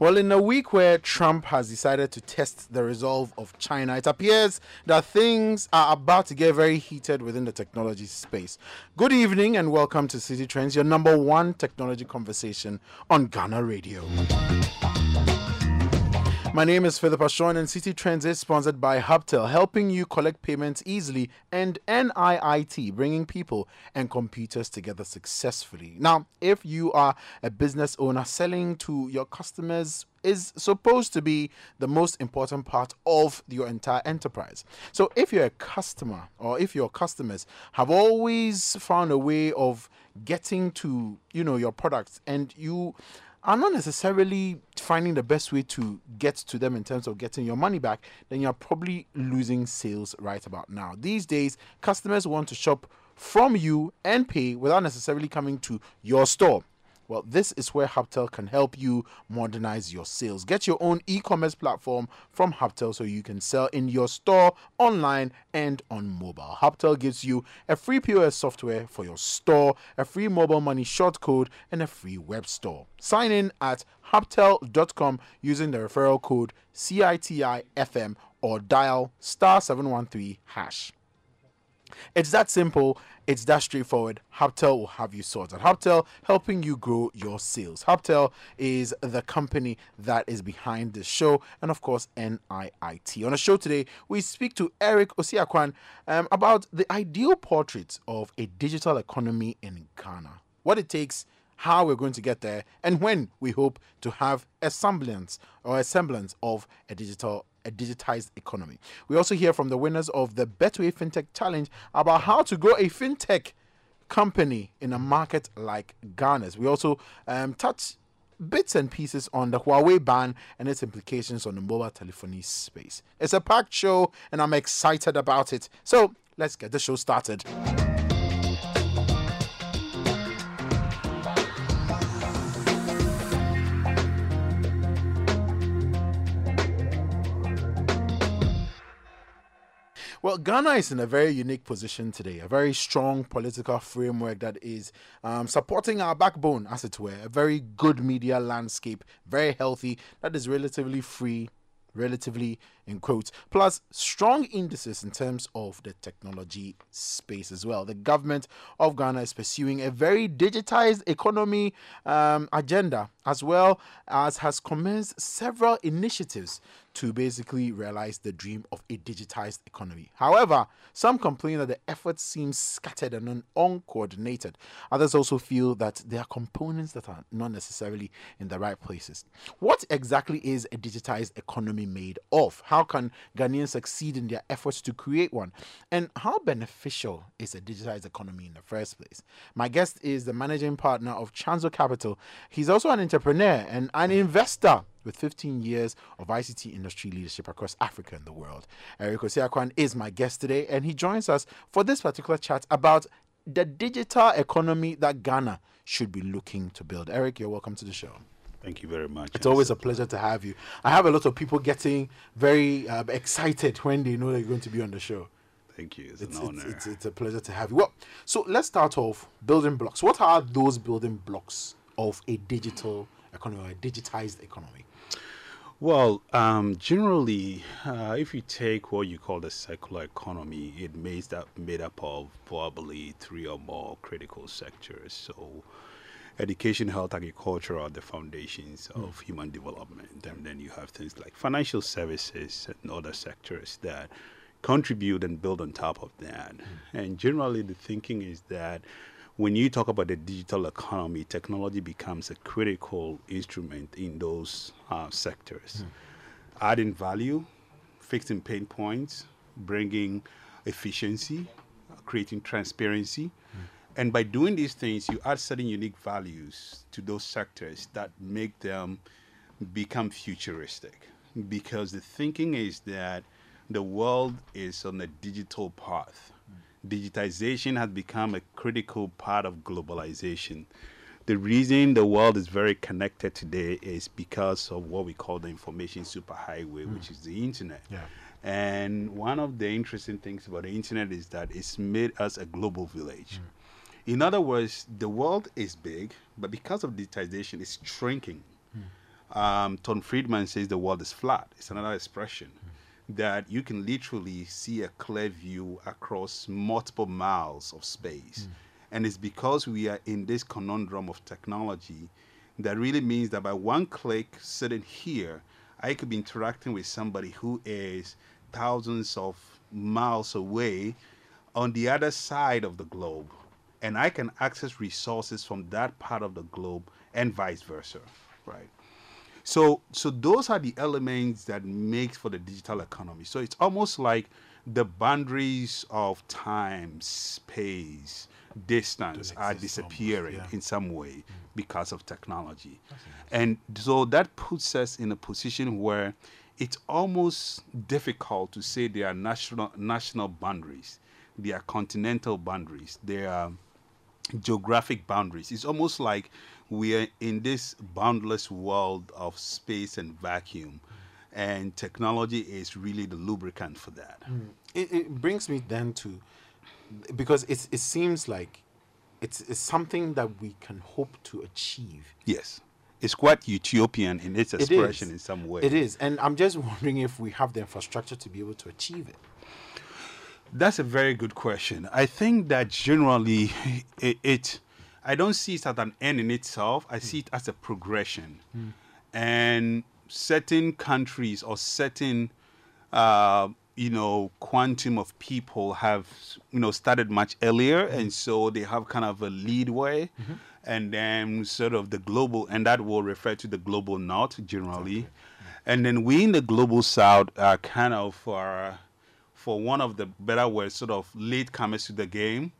Well, in a week where Trump has decided to test the resolve of China, it appears that things are about to get very heated within the technology space. Good evening and welcome to City Trends, your number one technology conversation on Ghana Radio. My name is Philip Ashon and City Trends is sponsored by Hubtel, helping you collect payments easily, and NIIT, bringing people and computers together successfully. Now, if you are a business owner, selling to your customers is supposed to be the most important part of your entire enterprise. So if you're a customer, or if your customers have always found a way of getting to, your products, and you are not necessarily finding the best way to get to them in terms of getting your money back, then you're probably losing sales right about now. These days, customers want to shop from you and pay without necessarily coming to your store. Well, this is where Hubtel can help you modernize your sales. Get your own e-commerce platform from Hubtel so you can sell in your store, online, and on mobile. Hubtel gives you a free POS software for your store, a free mobile money short code, and a free web store. Sign in at hubtel.com using the referral code CITIFM or dial *713#. It's that simple. It's that straightforward. Hubtel will have you sorted. Hubtel, helping you grow your sales. Hubtel is the company that is behind this show, and of course, NIIT. On the show today, we speak to Eric Osiakwan about the ideal portrait of a digital economy in Ghana, what it takes, how we're going to get there, and when we hope to have a semblance of a digitized economy. We also hear from the winners of the Betway FinTech Challenge about how to grow a fintech company in a market like Ghana's. We also touch bits and pieces on the Huawei ban and its implications on the mobile telephony space. It's a packed show and I'm excited about it. So let's get the show started. Well, Ghana is in a very unique position today, a very strong political framework that is supporting our backbone, as it were, a very good media landscape, very healthy, that is relatively free, relatively in quotes, plus strong indices in terms of the technology space as well. The government of Ghana is pursuing a very digitized economy agenda, as well as has commenced several initiatives to basically realize the dream of a digitized economy. However, some complain that the effort seems scattered and uncoordinated. Others also feel that there are components that are not necessarily in the right places. What exactly is a digitized economy made of? How can Ghanaians succeed in their efforts to create one? And how beneficial is a digitized economy in the first place? My guest is the managing partner of Chanzo Capital. He's also an entrepreneur and an investor with 15 years of ICT industry leadership across Africa and the world. Eric Osiakwan is my guest today, and he joins us for this particular chat about the digital economy that Ghana should be looking to build. Eric, you're welcome to the show. Thank you very much. It's always a pleasure to have you. I have a lot of people getting very excited when they know they're going to be on the show. Thank you. It's an honor. It's a pleasure to have you. Well, so let's start off building blocks. What are those building blocks of a digital economy, or a digitized economy? Well, generally, if you take what you call the circular economy, it made up of probably three or more critical sectors. So education, health, agriculture are the foundations of human development. And then you have things like financial services and other sectors that contribute and build on top of that. And generally, the thinking is that when you talk about the digital economy, technology becomes a critical instrument in those sectors. Adding value, fixing pain points, bringing efficiency, creating transparency. And by doing these things, you add certain unique values to those sectors that make them become futuristic. Because the thinking is that the world is on a digital path. Digitization has become a critical part of globalization. The reason the world is very connected today is because of what we call the information superhighway, which is the internet. Yeah. And one of the interesting things about the internet is that it's made us a global village. In other words, the world is big, but because of digitization, it's shrinking. Tom Friedman says the world is flat. It's another expression that you can literally see a clear view across multiple miles of space. And it's because we are in this conundrum of technology that really means that by one click sitting here, I could be interacting with somebody who is thousands of miles away on the other side of the globe. And I can access resources from that part of the globe and vice versa, right? So those are the elements that make for the digital economy. So it's almost like the boundaries of time, space, distance are disappearing in some way because of technology. And so that puts us in a position where it's almost difficult to say there are national boundaries, there are continental boundaries, there are geographic boundaries. It's almost like we are in this boundless world of space and vacuum, and technology is really the lubricant for that. It brings me then to, because it seems like it's something that we can hope to achieve. Yes. It's quite utopian in its expression in some way. It is. And I'm just wondering if we have the infrastructure to be able to achieve it. That's a very good question. I think that generally I don't see it as an end in itself. I see it as a progression. And certain countries or certain, quantum of people have, started much earlier. And so they have kind of a leadway. And then sort of the global, and that will refer to the global north generally. And then we in the global south are kind of for one of the better words, sort of late comers to the game,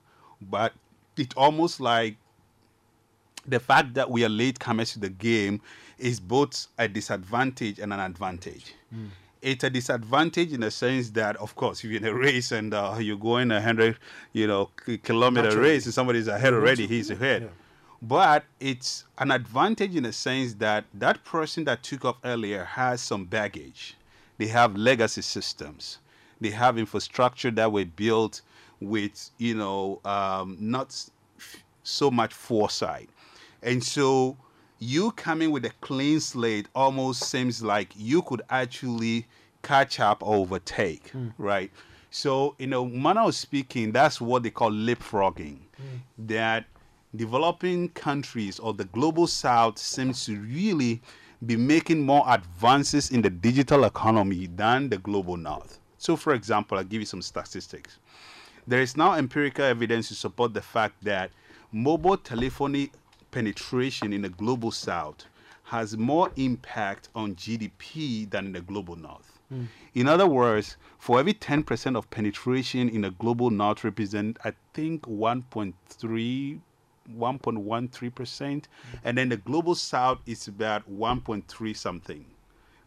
but it's almost like the fact that we are late comers to the game is both a disadvantage and an advantage. It's a disadvantage in the sense that, of course, if you're in a race and you're going 100, kilometer race and somebody's ahead already, he's ahead. But it's an advantage in the sense that that person that took off earlier has some baggage. They have legacy systems. They have infrastructure that were built with, not so much foresight. And so you coming with a clean slate almost seems like you could actually catch up or overtake, right? So, in a manner of speaking, that's what they call leapfrogging, that developing countries or the global south seems to really be making more advances in the digital economy than the global north. So, for example, I'll give you some statistics. There is now empirical evidence to support the fact that mobile telephony penetration in the global south has more impact on GDP than in the global north. In other words, for every 10% of penetration in the global north represent, I think, 1.13%, and then the global south is about 1.3 something,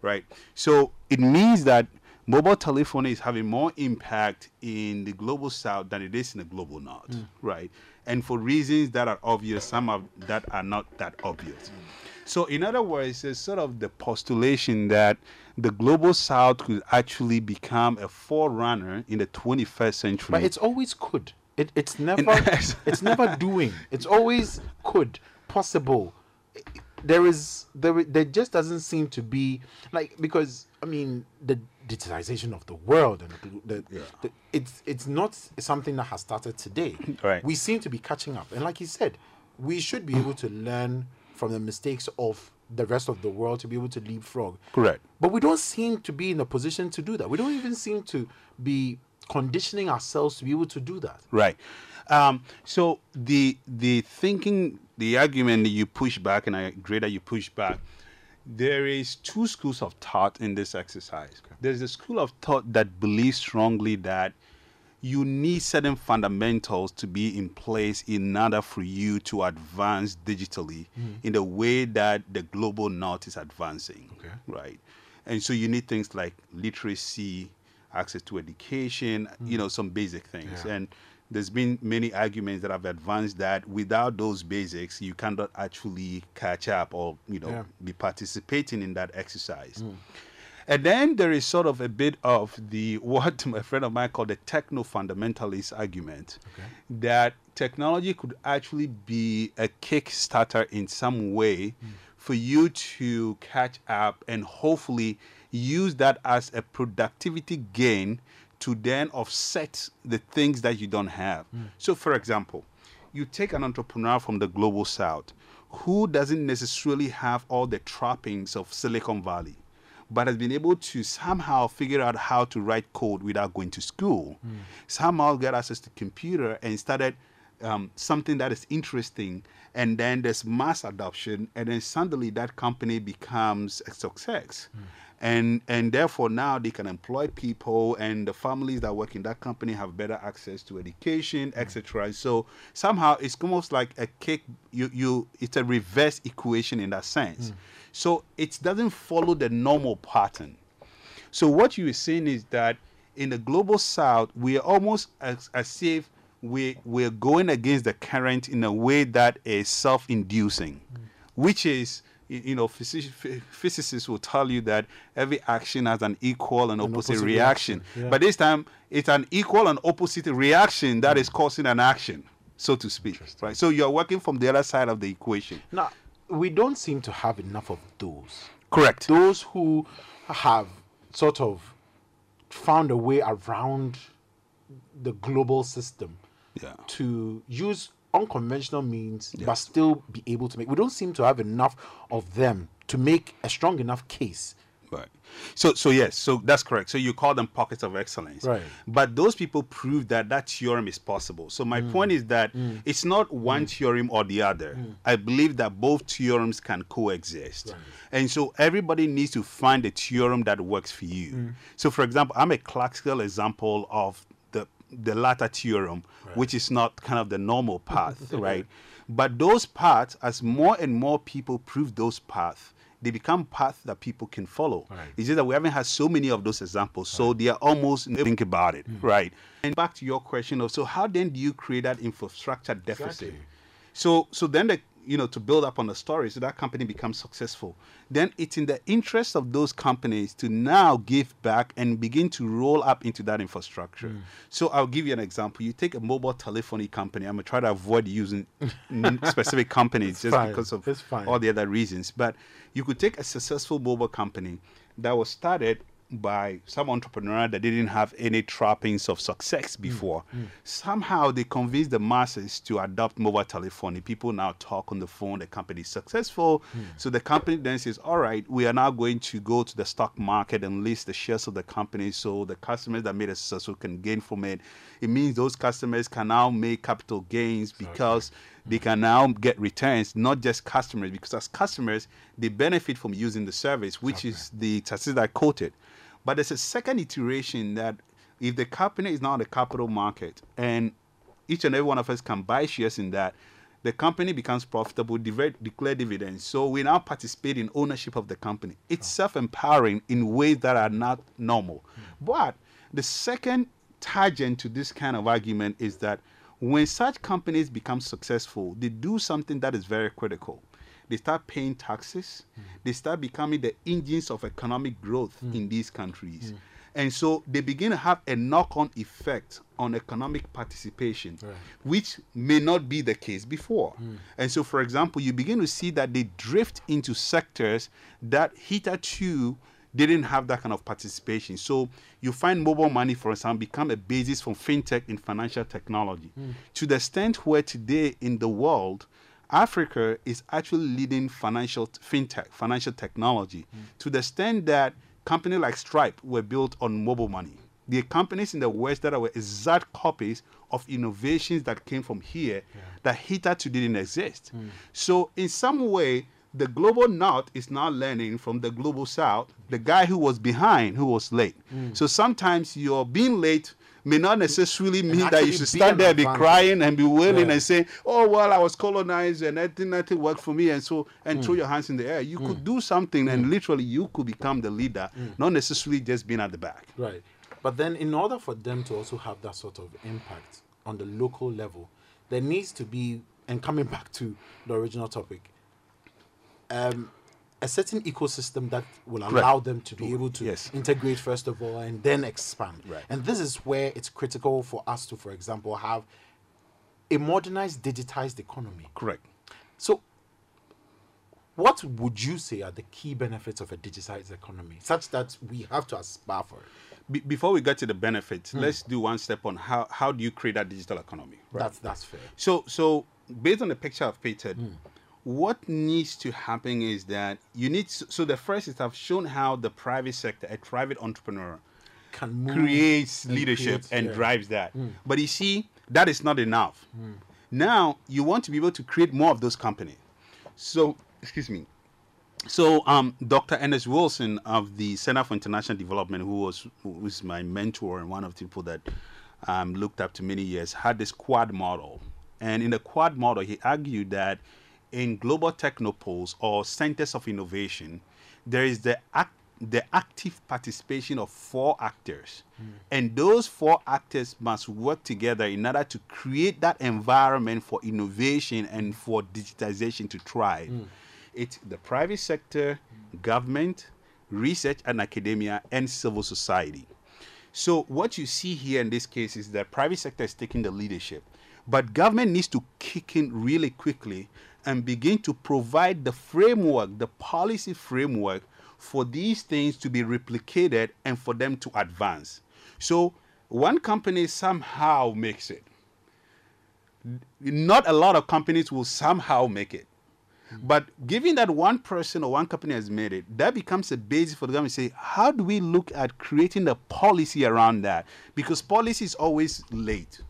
right? So it means that mobile telephony is having more impact in the global south than it is in the global north, right? And for reasons that are obvious, some of that are not that obvious. So in other words, there's sort of the postulation that the global south could actually become a forerunner in the 21st century. But it's always could. It's never it's never doing. It's always could, possible. There just doesn't seem to be, like, because, I mean, the digitalization of the world and it's not something that has started today. Right. We seem to be catching up, and like you said, we should be able to learn from the mistakes of the rest of the world to be able to leapfrog. Correct. But we don't seem to be in a position to do that. We don't even seem to be conditioning ourselves to be able to do that. Right. So the thinking, the argument that you push back, and I agree that you push back. There is two schools of thought in this exercise. Okay. There's a school of thought that believes strongly that you need certain fundamentals to be in place in order for you to advance digitally in the way that the global north is advancing, right? And so you need things like literacy, access to education, some basic things. And there's been many arguments that have advanced that without those basics, you cannot actually catch up or, be participating in that exercise. And then there is sort of a bit of what a friend of mine called the techno-fundamentalist argument, that technology could actually be a kickstarter in some way for you to catch up and hopefully use that as a productivity gain to then offset the things that you don't have. Mm. So, for example, you take an entrepreneur from the global south who doesn't necessarily have all the trappings of Silicon Valley, but has been able to somehow figure out how to write code without going to school, mm. somehow get access to computer and started something that is interesting, and then there's mass adoption, and then suddenly that company becomes a success. Mm. And therefore now they can employ people, and the families that work in that company have better access to education, mm. etc. So somehow it's almost like a cake. It's a reverse equation in that sense. Mm. So it doesn't follow the normal pattern. So what you are saying is that in the global south, we are almost as if we're going against the current in a way that is self-inducing, mm. which is, you know, physicists will tell you that every action has an equal and opposite reaction. Yeah. But this time, it's an equal and opposite reaction that is causing an action, so to speak. Right? So you're working from the other side of the equation. Now, we don't seem to have enough of those. Correct. Those who have sort of found a way around the global system yeah. to use unconventional means yes. but still be able to make. We don't seem to have enough of them to make a strong enough case. Right. So yes, so that's correct. So you call them pockets of excellence. Right. But those people prove that theorem is possible. So my mm. point is that mm. it's not one mm. theorem or the other. Mm. I believe that both theorems can coexist. Right. And so everybody needs to find a theorem that works for you. Mm. So for example, I'm a classical example of the latter theorem, right. which is not kind of the normal path, right? But those paths, as more and more people prove those paths, they become paths that people can follow. Right. It's just that we haven't had so many of those examples, so right. they are almost think about it, mm. right? And back to your question of, so how then do you create that infrastructure deficit? Exactly. So then to build up on the story, so that company becomes successful. Then it's in the interest of those companies to now give back and begin to roll up into that infrastructure. Mm. So I'll give you an example. You take a mobile telephony company. I'm going to try to avoid using specific companies because of all the other reasons. But you could take a successful mobile company that was started by some entrepreneur that didn't have any trappings of success before. Mm. Mm. Somehow they convinced the masses to adopt mobile telephony. People now talk on the phone, the company is successful. Mm. So the company then says, all right, we are now going to go to the stock market and list the shares of the company so the customers that made it successful can gain from it. It means those customers can now make capital gains because they can now get returns, not just customers, because as customers, they benefit from using the service, which is the statistic that I quoted. But there's a second iteration that if the company is now on the capital market and each and every one of us can buy shares in that, the company becomes profitable, declare dividends. So we now participate in ownership of the company. It's self-empowering in ways that are not normal. Mm. But the second tangent to this kind of argument is that when such companies become successful, they do something that is very critical. They start paying taxes. Mm. They start becoming the engines of economic growth in these countries. Mm. And so they begin to have a knock-on effect on economic participation, which may not be the case before. Mm. And so, for example, you begin to see that they drift into sectors that hitherto didn't have that kind of participation. So you find mobile money, for example, become a basis for fintech and financial technology. Mm. To the extent where today in the world, Africa is actually leading financial technology to the extent that companies like Stripe were built on mobile money. The companies in the West that were exact copies of innovations that came from here that hitherto didn't exist. Mm. So in some way, the global north is now learning from the global south, the guy who was behind, who was late. Mm. So sometimes you're being late may not necessarily mean that you should stand there and be crying and be wailing and say, oh, well, I was colonized and nothing worked for me, and so, and throw your hands in the air. You could do something and literally you could become the leader, not necessarily just being at the back. Right. But then in order for them to also have that sort of impact on the local level, there needs to be, and coming back to the original topic, a certain ecosystem that will allow them to be able to integrate first of all and then expand. Right. And this is where it's critical for us to, for example, have a modernized, digitized economy. Correct. So What would you say are the key benefits of a digitized economy, such that we have to aspire for it? Before we get to the benefits, let's do one step on how do you create a digital economy? Right? That's fair. So based on the picture I've painted, what needs to happen is that you need. So the first is I've shown how the private sector, a private entrepreneur, can move, creates leadership and drives that. But you see, that is not enough. Now you want to be able to create more of those companies. So. Excuse me. So, Dr. Ernest Wilson of the Center for International Development, who was my mentor and one of the people that looked up to many years, had this quad model. And in the quad model, he argued that in global technopoles or centers of innovation, there is the active participation of four actors. And those four actors must work together in order to create that environment for innovation and for digitization to thrive. It's the private sector, government, research and academia, and civil society. So what you see here in this case is that private sector is taking the leadership, but government needs to kick in really quickly and begin to provide the framework, the policy framework, for these things to be replicated and for them to advance. So one company somehow makes it. Not a lot of companies will somehow make it. But given that one person or one company has made it, that becomes a basis for the government to say, how do we look at creating a policy around that? Because policy is always late.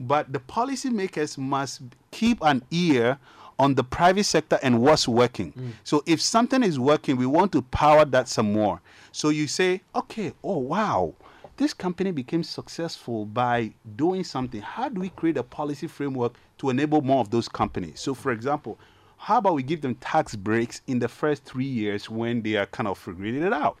But the policymakers must keep an ear on the private sector and what's working. So if something is working, we want to power that some more. So you say, okay, oh, wow, this company became successful by doing something. How do we create a policy framework to enable more of those companies? So for example, how about we give them tax breaks in the first 3 years when they are kind of figuring it out,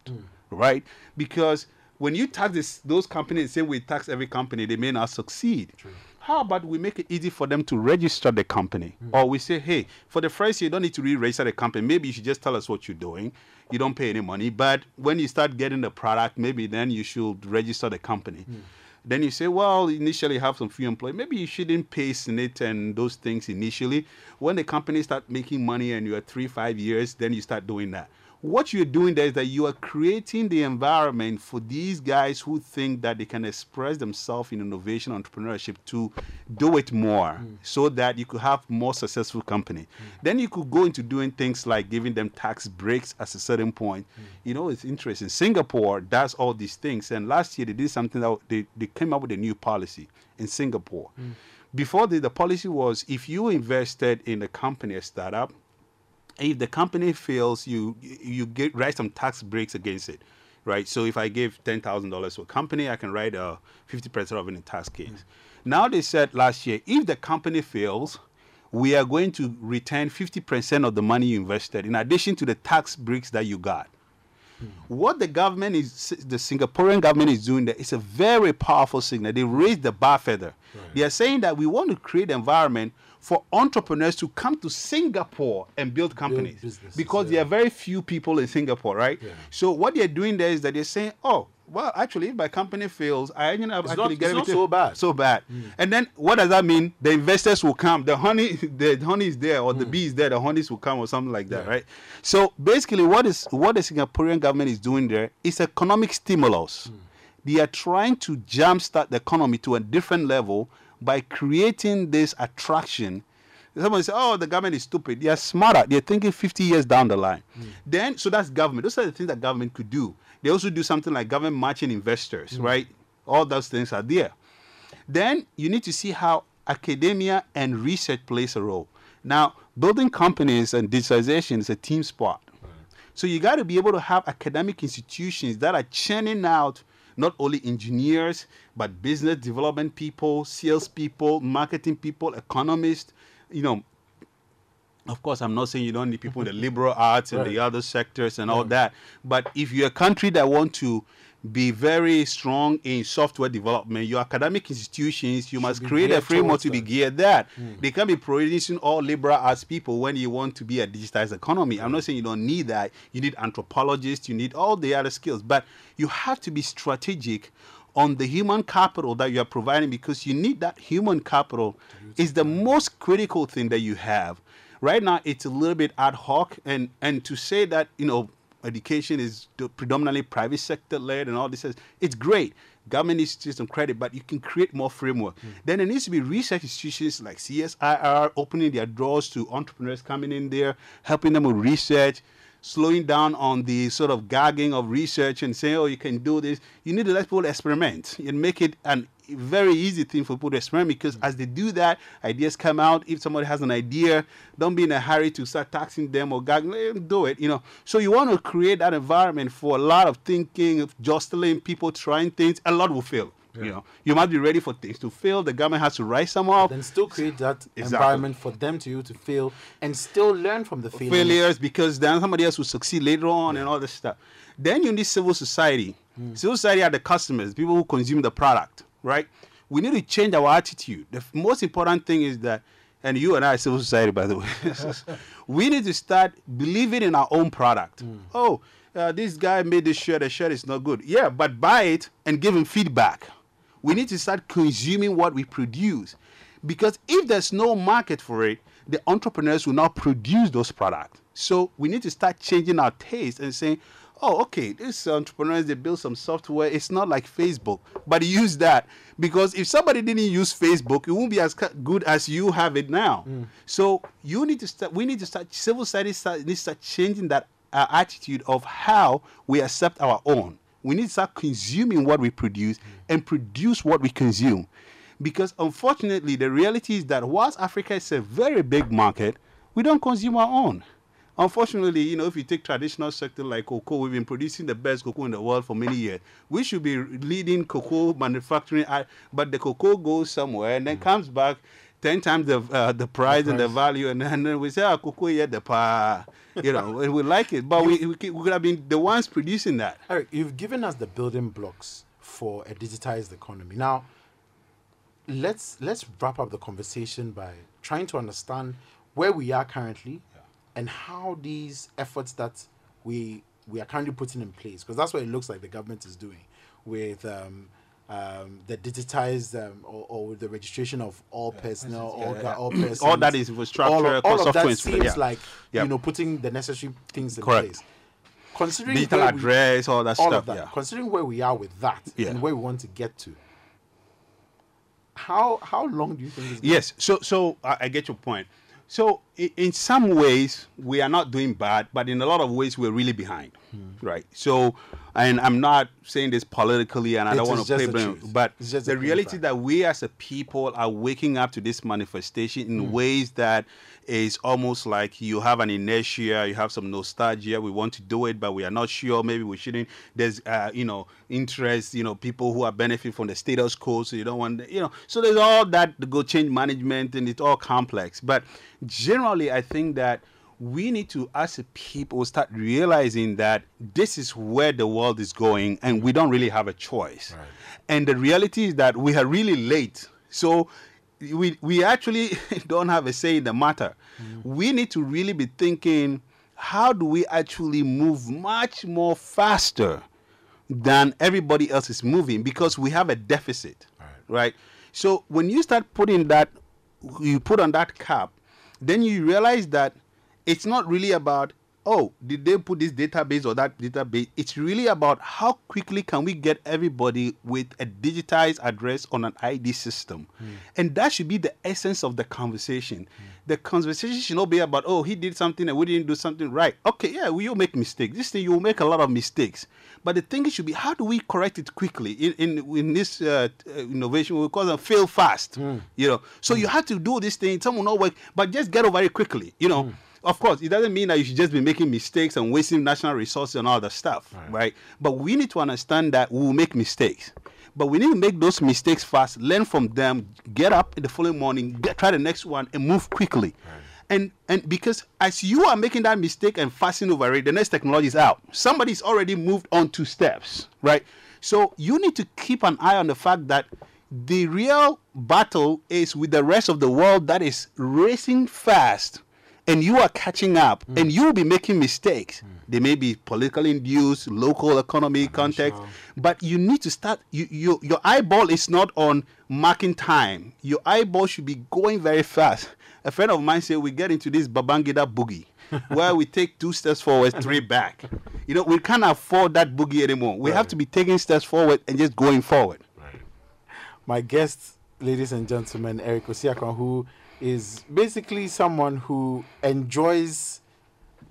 right? Because when you tax those companies and say we tax every company, they may not succeed. True. How about we make it easy for them to register the company? Or we say, hey, for the first year, you don't need to re-register the company. Maybe you should just tell us what you're doing. You don't pay any money. But when you start getting the product, maybe then you should register the company. Then you say, well, initially you have some few employees. Maybe you shouldn't pay SNIT and those things initially. When the company starts making money and you're 3-5 years, then you start doing that. What you're doing there is that you are creating the environment for these guys who think that they can express themselves in innovation, entrepreneurship to do it more so that you could have more successful company. Then you could go into doing things like giving them tax breaks at a certain point. You know, it's interesting. Singapore does all these things. And last year they did something that they came up with a new policy in Singapore. Before the policy was if you invested in a company, a startup, if the company fails, you get write some tax breaks against it, right? So if I give $10,000 to a company, I can write a 50% of it in tax case. Now they said last year, if the company fails, we are going to return 50% of the money you invested in addition to the tax breaks that you got. What the Singaporean government is doing there is a very powerful signal. They raised the bar further. Right. They are saying that we want to create an environment for entrepreneurs to come to Singapore and build companies because there are very few people in Singapore, right? So what they're doing there is that they're saying, oh, well, actually, if my company fails, I end up actually getting it so bad. And then what does that mean? The investors will come. The honey is there, or the bee is there. The honeys will come, or something like that, right? So basically, what the Singaporean government is doing there is economic stimulus. They are trying to jumpstart the economy to a different level by creating this attraction. Someone say, oh, the government is stupid. They are smarter. They're thinking 50 years down the line. Then, so that's government. Those are the things that government could do. They also do something like government matching investors, right? All those things are there. Then you need to see how academia and research plays a role. Now, building companies and digitization is a team sport. So you got to be able to have academic institutions that are churning out not only engineers, but business development people, sales people, marketing people, economists. You know, of course, I'm not saying you don't need people in the liberal arts and the other sectors and all that. But if you're a country that want to be very strong in software development, your academic institutions, you must create a framework to be geared that. They can be producing all liberal arts people when you want to be a digitized economy. I'm not saying you don't need that. You need anthropologists, you need all the other skills. But you have to be strategic on the human capital that you are providing because you need that human capital is the most critical thing that you have. Right now, it's a little bit ad hoc, and to say that, you know, education is predominantly private sector led and all this, it's great. Government needs to some credit, but you can create more framework. Then there needs to be research institutions like CSIR opening their doors to entrepreneurs coming in there, helping them with research, slowing down on the sort of gagging of research and saying, oh, you can do this. You need to let people experiment and make it a very easy thing for people to experiment, because as they do that, ideas come out. If somebody has an idea, don't be in a hurry to start taxing them or gagging. Let them do it, you know. So you want to create that environment for a lot of thinking, of jostling, people trying things. A lot will fail. Yeah. You know, you might be ready for things to fail. The government has to rise some up. Then still create that environment for them to fail and still learn from the failures, because then somebody else will succeed later on and all this stuff. Then you need civil society. Civil society are the customers, people who consume the product, right? We need to change our attitude. The most important thing is that, and you and I are civil society, by the way, we need to start believing in our own product. Oh, this guy made this shirt. The shirt is not good. Yeah, but buy it and give him feedback. We need to start consuming what we produce, because if there's no market for it, the entrepreneurs will not produce those products. So we need to start changing our taste and saying, oh, okay, these entrepreneurs, they build some software. It's not like Facebook, but use that, because if somebody didn't use Facebook, it won't be as good as you have it now. So you need to start, we need to start, civil society needs to start changing that attitude of how we accept our own. We need to start consuming what we produce and produce what we consume. Because unfortunately, the reality is that whilst Africa is a very big market, we don't consume our own. Unfortunately, you know, if you take traditional sector like cocoa, we've been producing the best cocoa in the world for many years. We should be leading cocoa manufacturing, but the cocoa goes somewhere and then comes back 10 times the price and the value, and then we say, ah, cocoa, yeah, the pa, you know, and we like it, but we could have been the ones producing that. Eric, you've given us the building blocks for a digitized economy. Now, let's wrap up the conversation by trying to understand where we are currently and how these efforts that we are currently putting in place, because that's what it looks like the government is doing with the digitized or the registration of all personnel, all persons, all that is infrastructure, all of that seems like you know, putting the necessary things in place. Considering digital address, all that stuff. Considering where we are with that and where we want to get to, how long do you think? So I get your point. So in some ways we are not doing bad, but in a lot of ways we're really behind, right? So, and I'm not saying this politically, and I don't want to play blame, but the reality that we as a people are waking up to this manifestation in ways that is almost like you have an inertia, you have some nostalgia. We want to do it, but we are not sure. Maybe we shouldn't. There's, you know, interest, you know, people who are benefiting from the status quo, so you don't want, you know. So there's all that go change management, and it's all complex. But generally, I think that we need to, as a people, start realizing that this is where the world is going and we don't really have a choice. Right. And the reality is that we are really late. So we actually don't have a say in the matter. We need to really be thinking, how do we actually move much more faster than everybody else is moving? Because we have a deficit, right? So when you start putting that, you put on that cap, then you realize that it's not really about, oh, did they put this database or that database? It's really about how quickly can we get everybody with a digitized address on an ID system. And that should be the essence of the conversation. The conversation should not be about, oh, he did something and we didn't do something right. Okay, yeah, we will make mistakes. This thing, you will make a lot of mistakes. But the thing should be, how do we correct it quickly? In this innovation, we call them fail fast. You know, so you have to do this thing. Some will not work, but just get over it quickly, you know. Of course, it doesn't mean that you should just be making mistakes and wasting national resources and all that stuff, right? But we need to understand that we will make mistakes. But we need to make those mistakes fast, learn from them, get up in the following morning, try the next one, and move quickly. And because as you are making that mistake and fussing over it, the next technology is out. Somebody's already moved on 2 steps, right? So you need to keep an eye on the fact that the real battle is with the rest of the world that is racing fast, and you are catching up, and you will be making mistakes. They may be politically induced, local economy context, but you need to start, your eyeball is not on marking time. Your eyeball should be going very fast. A friend of mine said we get into this Babangida boogie where we take 2 steps forward, 3 back. You know, we can't afford that boogie anymore. We have to be taking steps forward and just going forward. Right. My guest, ladies and gentlemen, Eric Osiakon, who is basically someone who enjoys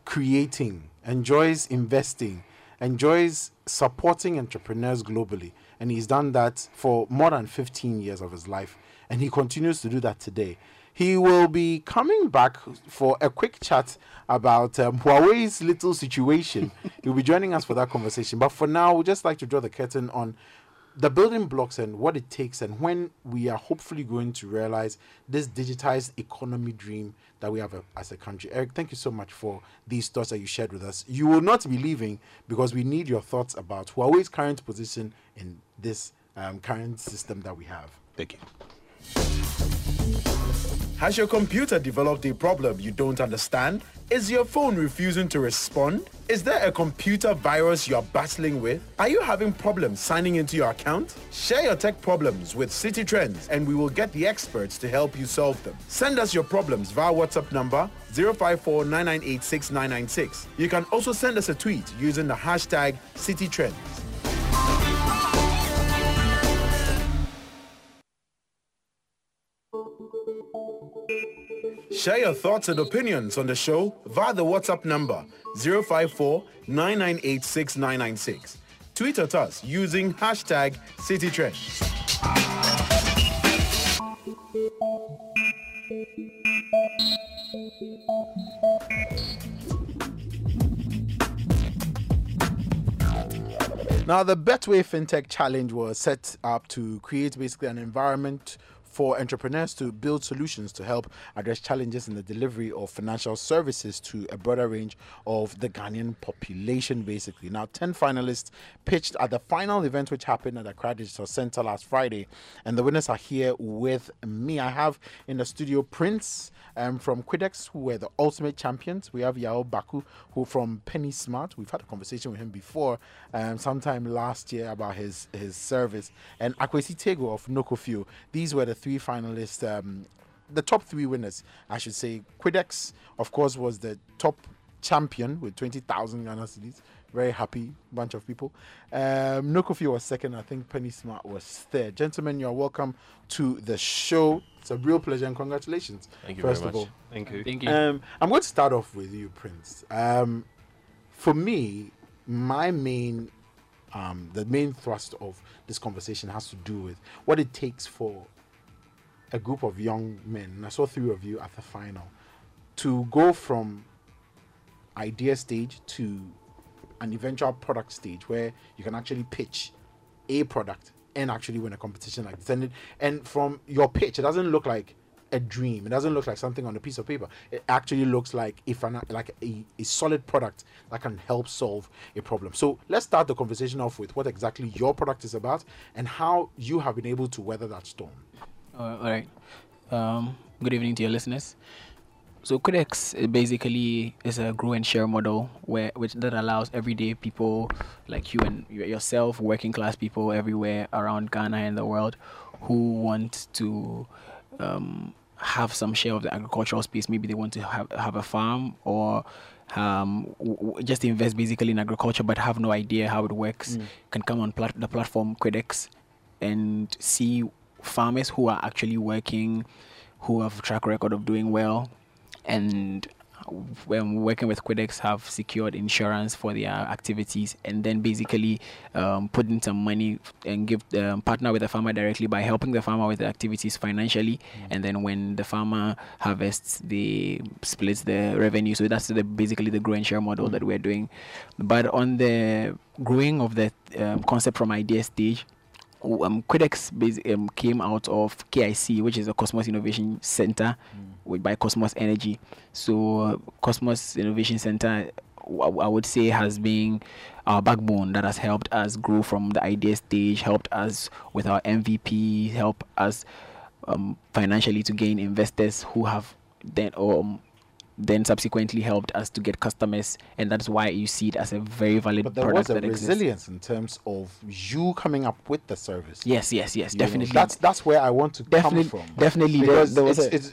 creating, enjoys investing, enjoys supporting entrepreneurs globally. And he's done that for more than 15 years of his life. And he continues to do that today. He will be coming back for a quick chat about Huawei's little situation. He'll be joining us for that conversation. But for now, we'd just like to draw the curtain on the building blocks and what it takes and when we are hopefully going to realize this digitized economy dream that we have as a country. Eric, thank you so much for these thoughts that you shared with us. You will not be leaving because we need your thoughts about Huawei's current position in this current system that we have. Thank you. Has your computer developed a problem you don't understand? Is your phone refusing to respond? Is there a computer virus you're battling with? Are you having problems signing into your account? Share your tech problems with City Trends and we will get the experts to help you solve them. Send us your problems via WhatsApp number 054-998-6996. You can also send us a tweet using the hashtag City Trends. Share your thoughts and opinions on the show via the WhatsApp number 054-998-6996. Tweet at us using hashtag CityTrends. Now, the Betway FinTech Challenge was set up to create basically an environment for entrepreneurs to build solutions to help address challenges in the delivery of financial services to a broader range of the Ghanaian population, basically. Now, 10 finalists pitched at the final event, which happened at the Accra Digital Center last Friday, and the winners are here with me. I have in the studio Prince from Quidex, who were the ultimate champions. We have Yao Baku, who from Penny Smart. We've had a conversation with him before, sometime last year, about his service, and Akwesi Tego of Nokofio. These were the three finalists, the top 3 winners, I should say. Quidex, of course, was the top champion with 20,000 Ghana cedis. Very happy bunch of people. Nokofi was second. I think Penny Smart was third. Gentlemen, you're welcome to the show. It's a real pleasure and congratulations. Thank you first very much. Of all. Thank you. Thank you. I'm going to start off with you, Prince. For me, my main the main thrust of this conversation has to do with what it takes for a group of young men, and I saw 3 of you at the final, to go from idea stage to an eventual product stage where you can actually pitch a product and actually win a competition like this. And from your pitch, it doesn't look like a dream. It doesn't look like something on a piece of paper. It actually looks like a solid product that can help solve a problem. So let's start the conversation off with what exactly your product is about and how you have been able to weather that storm. All right. Good evening to your listeners. So Quidex basically is a grow and share model which allows everyday people like you and yourself, working class people everywhere around Ghana and the world who want to have some share of the agricultural space. Maybe they want to have a farm or just invest basically in agriculture but have no idea how it works. Can come on the platform Quidex and see farmers who are actually working, who have a track record of doing well, and when working with Quidex have secured insurance for their activities, and then basically put in some money and give partner with the farmer directly by helping the farmer with the activities financially. And then when the farmer harvests, they split the revenue. So that's basically the grow and share model that we're doing. But on the growing of the concept from idea stage, Quidex came out of KIC, which is a Cosmos Innovation Center by Cosmos Energy. So Cosmos Innovation Center, I would say, has been our backbone that has helped us grow from the idea stage, helped us with our MVP, helped us financially to gain investors who have then then subsequently helped us to get customers, and that's why you see it as a very valid product. But there was a resilience in terms of you coming up with the service. Yes, definitely. That's where I want to come from. Definitely, because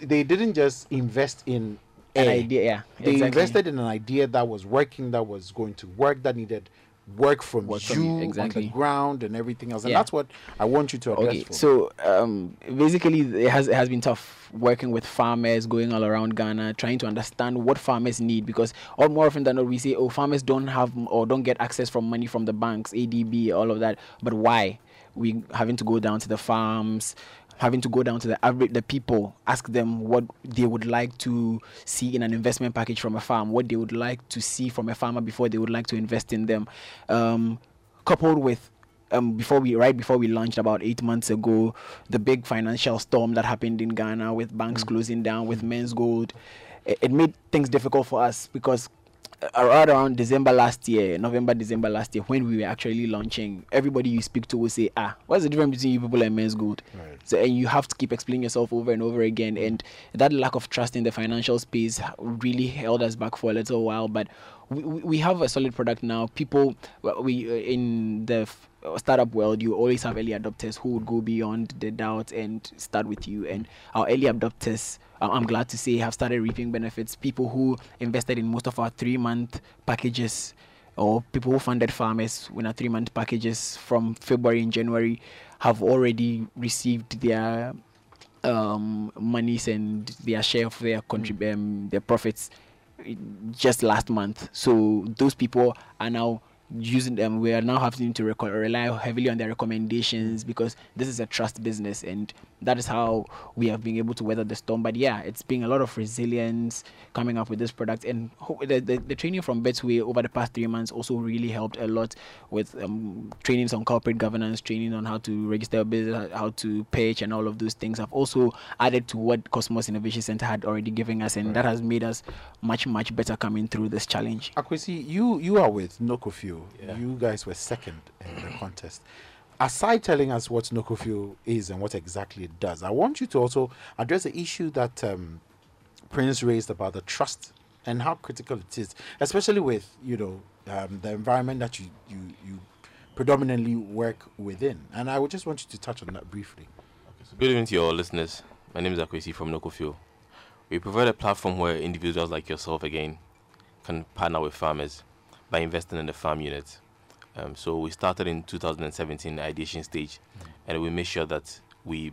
they didn't just invest in an idea. Yeah, they invested in an idea that was working, that was going to work, that needed work from you on the ground and everything else, and that's what I want you to address. Okay, so basically it has been tough working with farmers, going all around Ghana, trying to understand what farmers need, because all more often than not we say, oh, farmers don't have or don't get access from money from the banks, ADB, all of that. But why? We having to go down to the farms, having to go down to the people, ask them what they would like to see in an investment package from a farm, what they would like to see from a farmer before they would like to invest in them. Coupled with, right before we launched about 8 months ago, the big financial storm that happened in Ghana with banks closing down, with Men's Gold, it made things difficult for us, because right around November, December last year, when we were actually launching, everybody you speak to will say, what's the difference between you people and Men's Gold? Right. So, and you have to keep explaining yourself over and over again. And that lack of trust in the financial space really held us back for a little while. But we have a solid product now. In the startup world, you always have early adopters who would go beyond the doubt and start with you. And our early adopters, I'm glad to say, have started reaping benefits. People who invested in most of our 3-month packages, or people who funded farmers in our 3-month packages from February and January, have already received their monies and their share of their profits just last month. So those people are now using them. We are now having to rely heavily on their recommendations, because this is a trust business, and that is how we have been able to weather the storm. But yeah, it's been a lot of resilience coming up with this product, and the training from Betway over the past 3 months also really helped a lot with trainings on corporate governance, training on how to register a business, how to pitch, and all of those things have also added to what Cosmos Innovation Center had already given us, and that has made us much better coming through this challenge. Akwesi, you are with Nokofio. Yeah. You guys were second in the contest. Aside telling us what Nokofio is and what exactly it does, I want you to also address the issue that Prince raised about the trust and how critical it is, especially with the environment that you predominantly work within. And I would just want you to touch on that briefly. Okay, so good evening to your listeners. My name is Akwesi from Nokofio. We provide a platform where individuals like yourself again can partner with farmers by investing in the farm unit. So we started in 2017, the ideation stage, and we made sure that we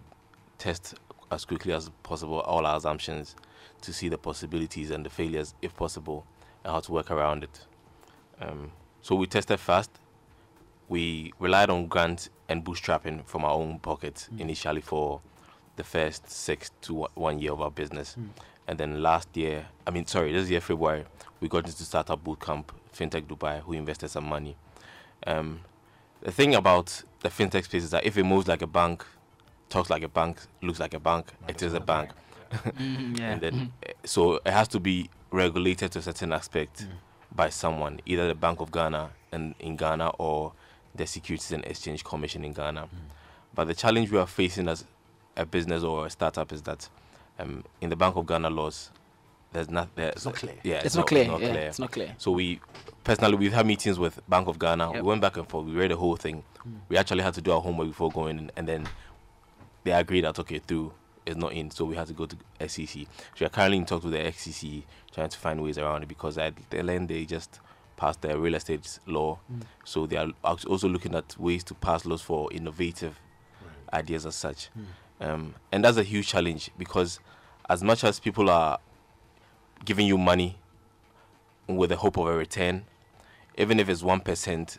test as quickly as possible all our assumptions to see the possibilities and the failures, if possible, and how to work around it. So we tested fast. We relied on grants and bootstrapping from our own pockets initially for the first 6 to 1 year of our business. And then this year, February, we got into Startup Bootcamp, FinTech Dubai, who invested some money. The thing about the fintech space is that if it moves like a bank, talks like a bank, looks like a bank, it is a bank. And then, so it has to be regulated to a certain aspect by someone, either the Bank of Ghana in Ghana or the Securities and Exchange Commission in Ghana. But the challenge we are facing as a business or a startup is that in the Bank of Ghana laws, it's not clear. Yeah, it's not clear. So we've had meetings with Bank of Ghana. Yep. We went back and forth. We read the whole thing. We actually had to do our homework before going in, and then they agreed that, okay, through is not in. So we had to go to SEC. So we are currently in talks with the SEC, trying to find ways around it, because at the end they just passed their real estate law. So they are also looking at ways to pass laws for innovative ideas as such. And that's a huge challenge, because as much as people are giving you money with the hope of a return, even if it's 1%,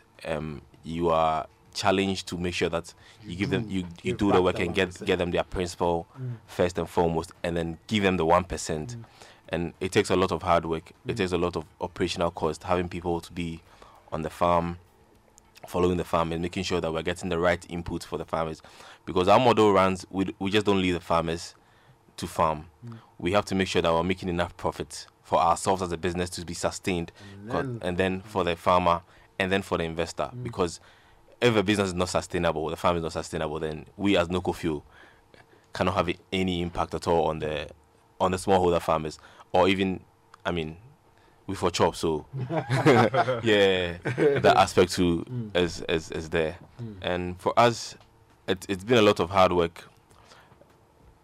you are challenged to make sure that you do the work and get them their principal first and foremost, and then give them the 1%. And it takes a lot of hard work. It takes a lot of operational cost, having people to be on the farm, following the farm, and making sure that we're getting the right input for the farmers. Because our model runs, we just don't leave the farmers to farm. We have to make sure that we're making enough profit for ourselves as a business to be sustained, and then for the farmer, and then for the investor. Because if a business is not sustainable, the farm is not sustainable, then we as Nokofio cannot have any impact at all on the smallholder farmers, or even I mean, we for chop, so yeah, that aspect too is there. And for us, it's been a lot of hard work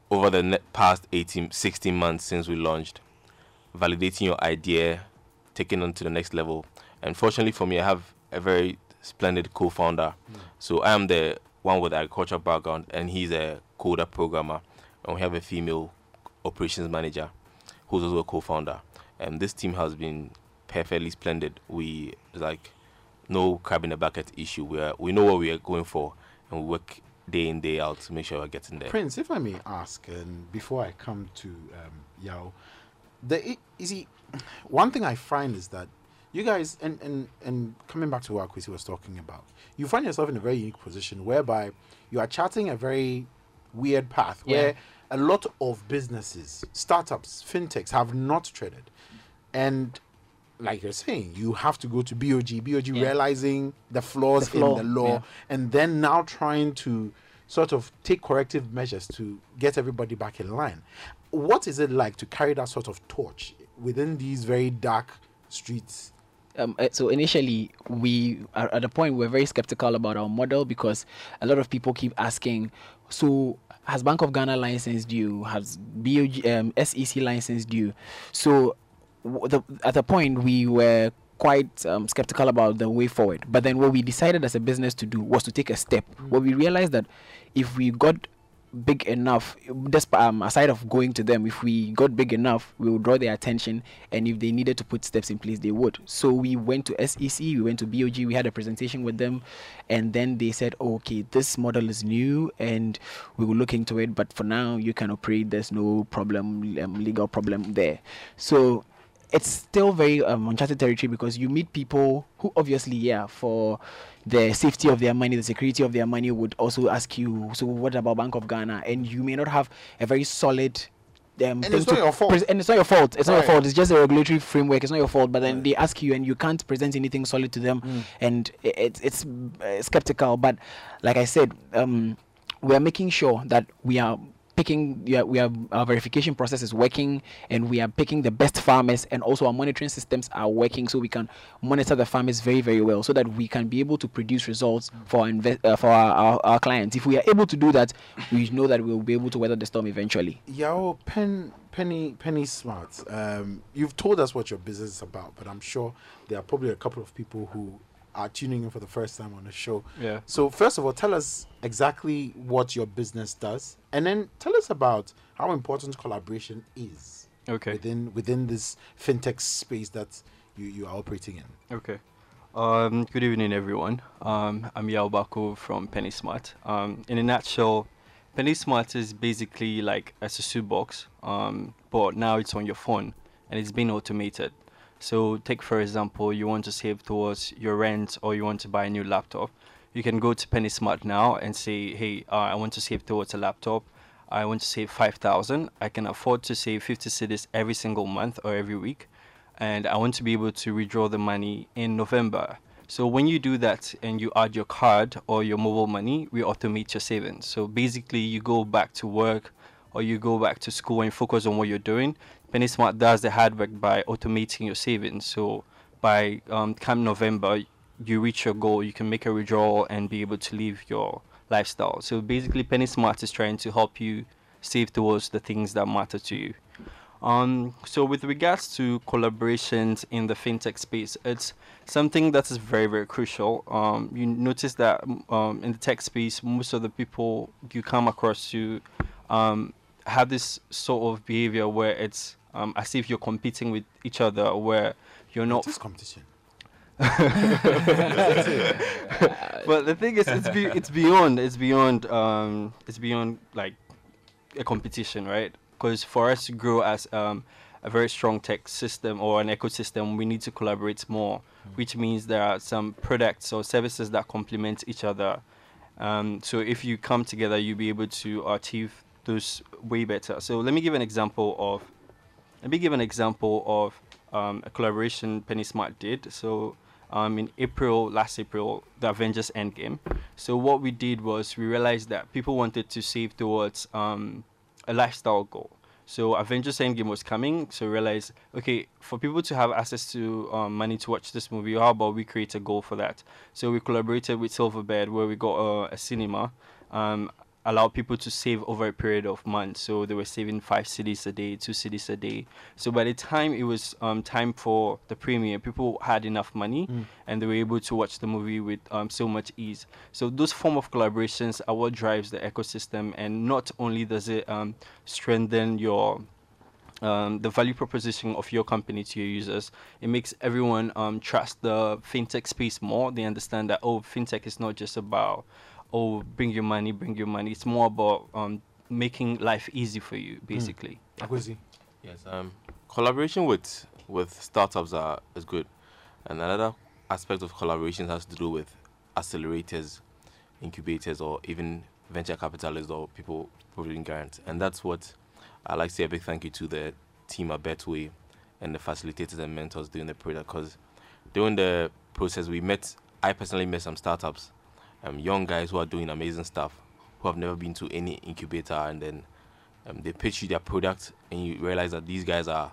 over the past 16 months since we launched, validating your idea, taking on to the next level. And fortunately for me, I have a very splendid co-founder. So I am the one with agricultural background, and he's a coder programmer. And we have a female operations manager who's also a co-founder. And this team has been perfectly splendid. We, like, no crab in the bucket issue. We know what we are going for, and we work day in, day out to make sure we're getting there. Prince, if I may ask, and before I come to Yao, you see, one thing I find is that you guys, and coming back to what Kwesi was talking about, you find yourself in a very unique position whereby you are charting a very weird path where a lot of businesses, startups, fintechs have not treaded. And like you're saying, you have to go to BOG, realizing the flaws in the law, and then now trying to sort of take corrective measures to get everybody back in line. What is it like to carry that sort of torch within these very dark streets? So initially, we are at a point we're very skeptical about our model because a lot of people keep asking, so has Bank of Ghana licensed you? Has BOG, SEC licensed you? So at the point, we were quite skeptical about the way forward. But then what we decided as a business to do was to take a step. What we realized that if we got big enough, aside of going to them, if we got big enough, we would draw their attention, and if they needed to put steps in place, they would. So we went to SEC, we went to BOG, we had a presentation with them, and then they said, okay, this model is new and we will look into it, but for now you can operate, there's no problem, legal problem there. So it's still very uncharted territory because you meet people who obviously, for the safety of their money, the security of their money, would also ask you, so what about Bank of Ghana? And you may not have a very solid... and it's not your fault. And it's not your fault. It's not your fault. It's just a regulatory framework. It's not your fault. But then they ask you and you can't present anything solid to them. And it's skeptical. But like I said, we're making sure that we are... our verification process is working, and we are picking the best farmers, and also our monitoring systems are working, so we can monitor the farmers very, very well, so that we can be able to produce results for our clients. If we are able to do that, we know that we will be able to weather the storm eventually. Yao, Penny Smart, you've told us what your business is about, but I'm sure there are probably a couple of people who are tuning in for the first time on the show. So first of all, tell us exactly what your business does, and then tell us about how important collaboration is within this fintech space that you are operating in. Good evening, everyone. I'm Yao Bako from Penny Smart. In a nutshell, Penny Smart is basically like a Susu box, but now it's on your phone and it's been automated. So take, for example, you want to save towards your rent or you want to buy a new laptop. You can go to Penny Smart now and say, hey, I want to save towards a laptop. I want to save 5,000. I can afford to save 50 cedis every single month or every week. And I want to be able to withdraw the money in November. So when you do that and you add your card or your mobile money, we automate your savings. So basically you go back to work or you go back to school and focus on what you're doing. Penny Smart does the hard work by automating your savings. So by come November, you reach your goal, you can make a withdrawal and be able to live your lifestyle. So basically, Penny Smart is trying to help you save towards the things that matter to you. So with regards to collaborations in the fintech space, it's something that is very, very crucial. You notice that in the tech space, most of the people you come across to have this sort of behavior where it's as if you're competing with each other, where you're not. It's competition. But the thing is, it's beyond like a competition, right? Because for us to grow as a very strong tech system or an ecosystem, we need to collaborate more, which means there are some products or services that complement each other. So if you come together, you'll be able to achieve those way better. So let me give an example of a collaboration Penny Smart did. So in last April, the Avengers Endgame. So what we did was we realized that people wanted to save towards a lifestyle goal. So Avengers Endgame was coming, so we realized, okay, for people to have access to money to watch this movie, how about we create a goal for that? So we collaborated with Silverbed, where we got a cinema, allowed people to save over a period of months. So they were saving 5 cedis a day, 2 cedis a day. So by the time it was time for the premiere, people had enough money and they were able to watch the movie with so much ease. So those form of collaborations are what drives the ecosystem, and not only does it strengthen your the value proposition of your company to your users, it makes everyone trust the fintech space more. They understand that, oh, fintech is not just about, oh, bring your money. It's more about making life easy for you, basically. Akwesi. Yes, collaboration with startups is good. And another aspect of collaboration has to do with accelerators, incubators, or even venture capitalists or people providing grants. And that's what I'd like to say a big thank you to the team at Betway and the facilitators and mentors during the project, because during the process I personally met some startups, young guys who are doing amazing stuff, who have never been to any incubator, and then they pitch you their product and you realize that these guys are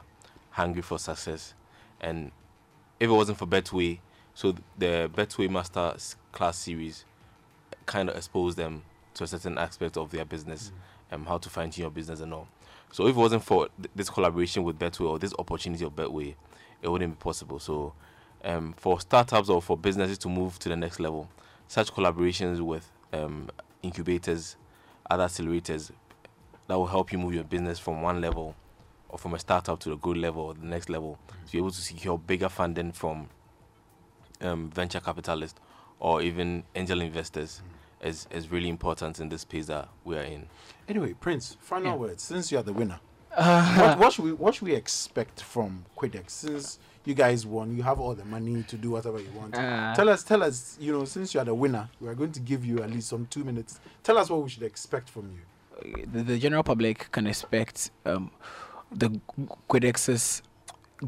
hungry for success. And if it wasn't for Betway, so the Betway Master Class series kind of exposed them to a certain aspect of their business, how to fine-tune your business and all. So if it wasn't for this collaboration with Betway, or this opportunity of Betway, it wouldn't be possible. So for startups or for businesses to move to the next level, such collaborations with incubators, other accelerators, that will help you move your business from one level, or from a startup to a good level, or the next level, to be able to secure bigger funding from venture capitalists or even angel investors is really important in this space that we are in. Anyway, Prince, final words, since you are the winner. What should we expect from Quidex, since you guys won, you have all the money to do whatever you want? Tell us, you know, since you are the winner, we are going to give you at least some 2 minutes. Tell us what we should expect from you. The general public can expect the Quidex's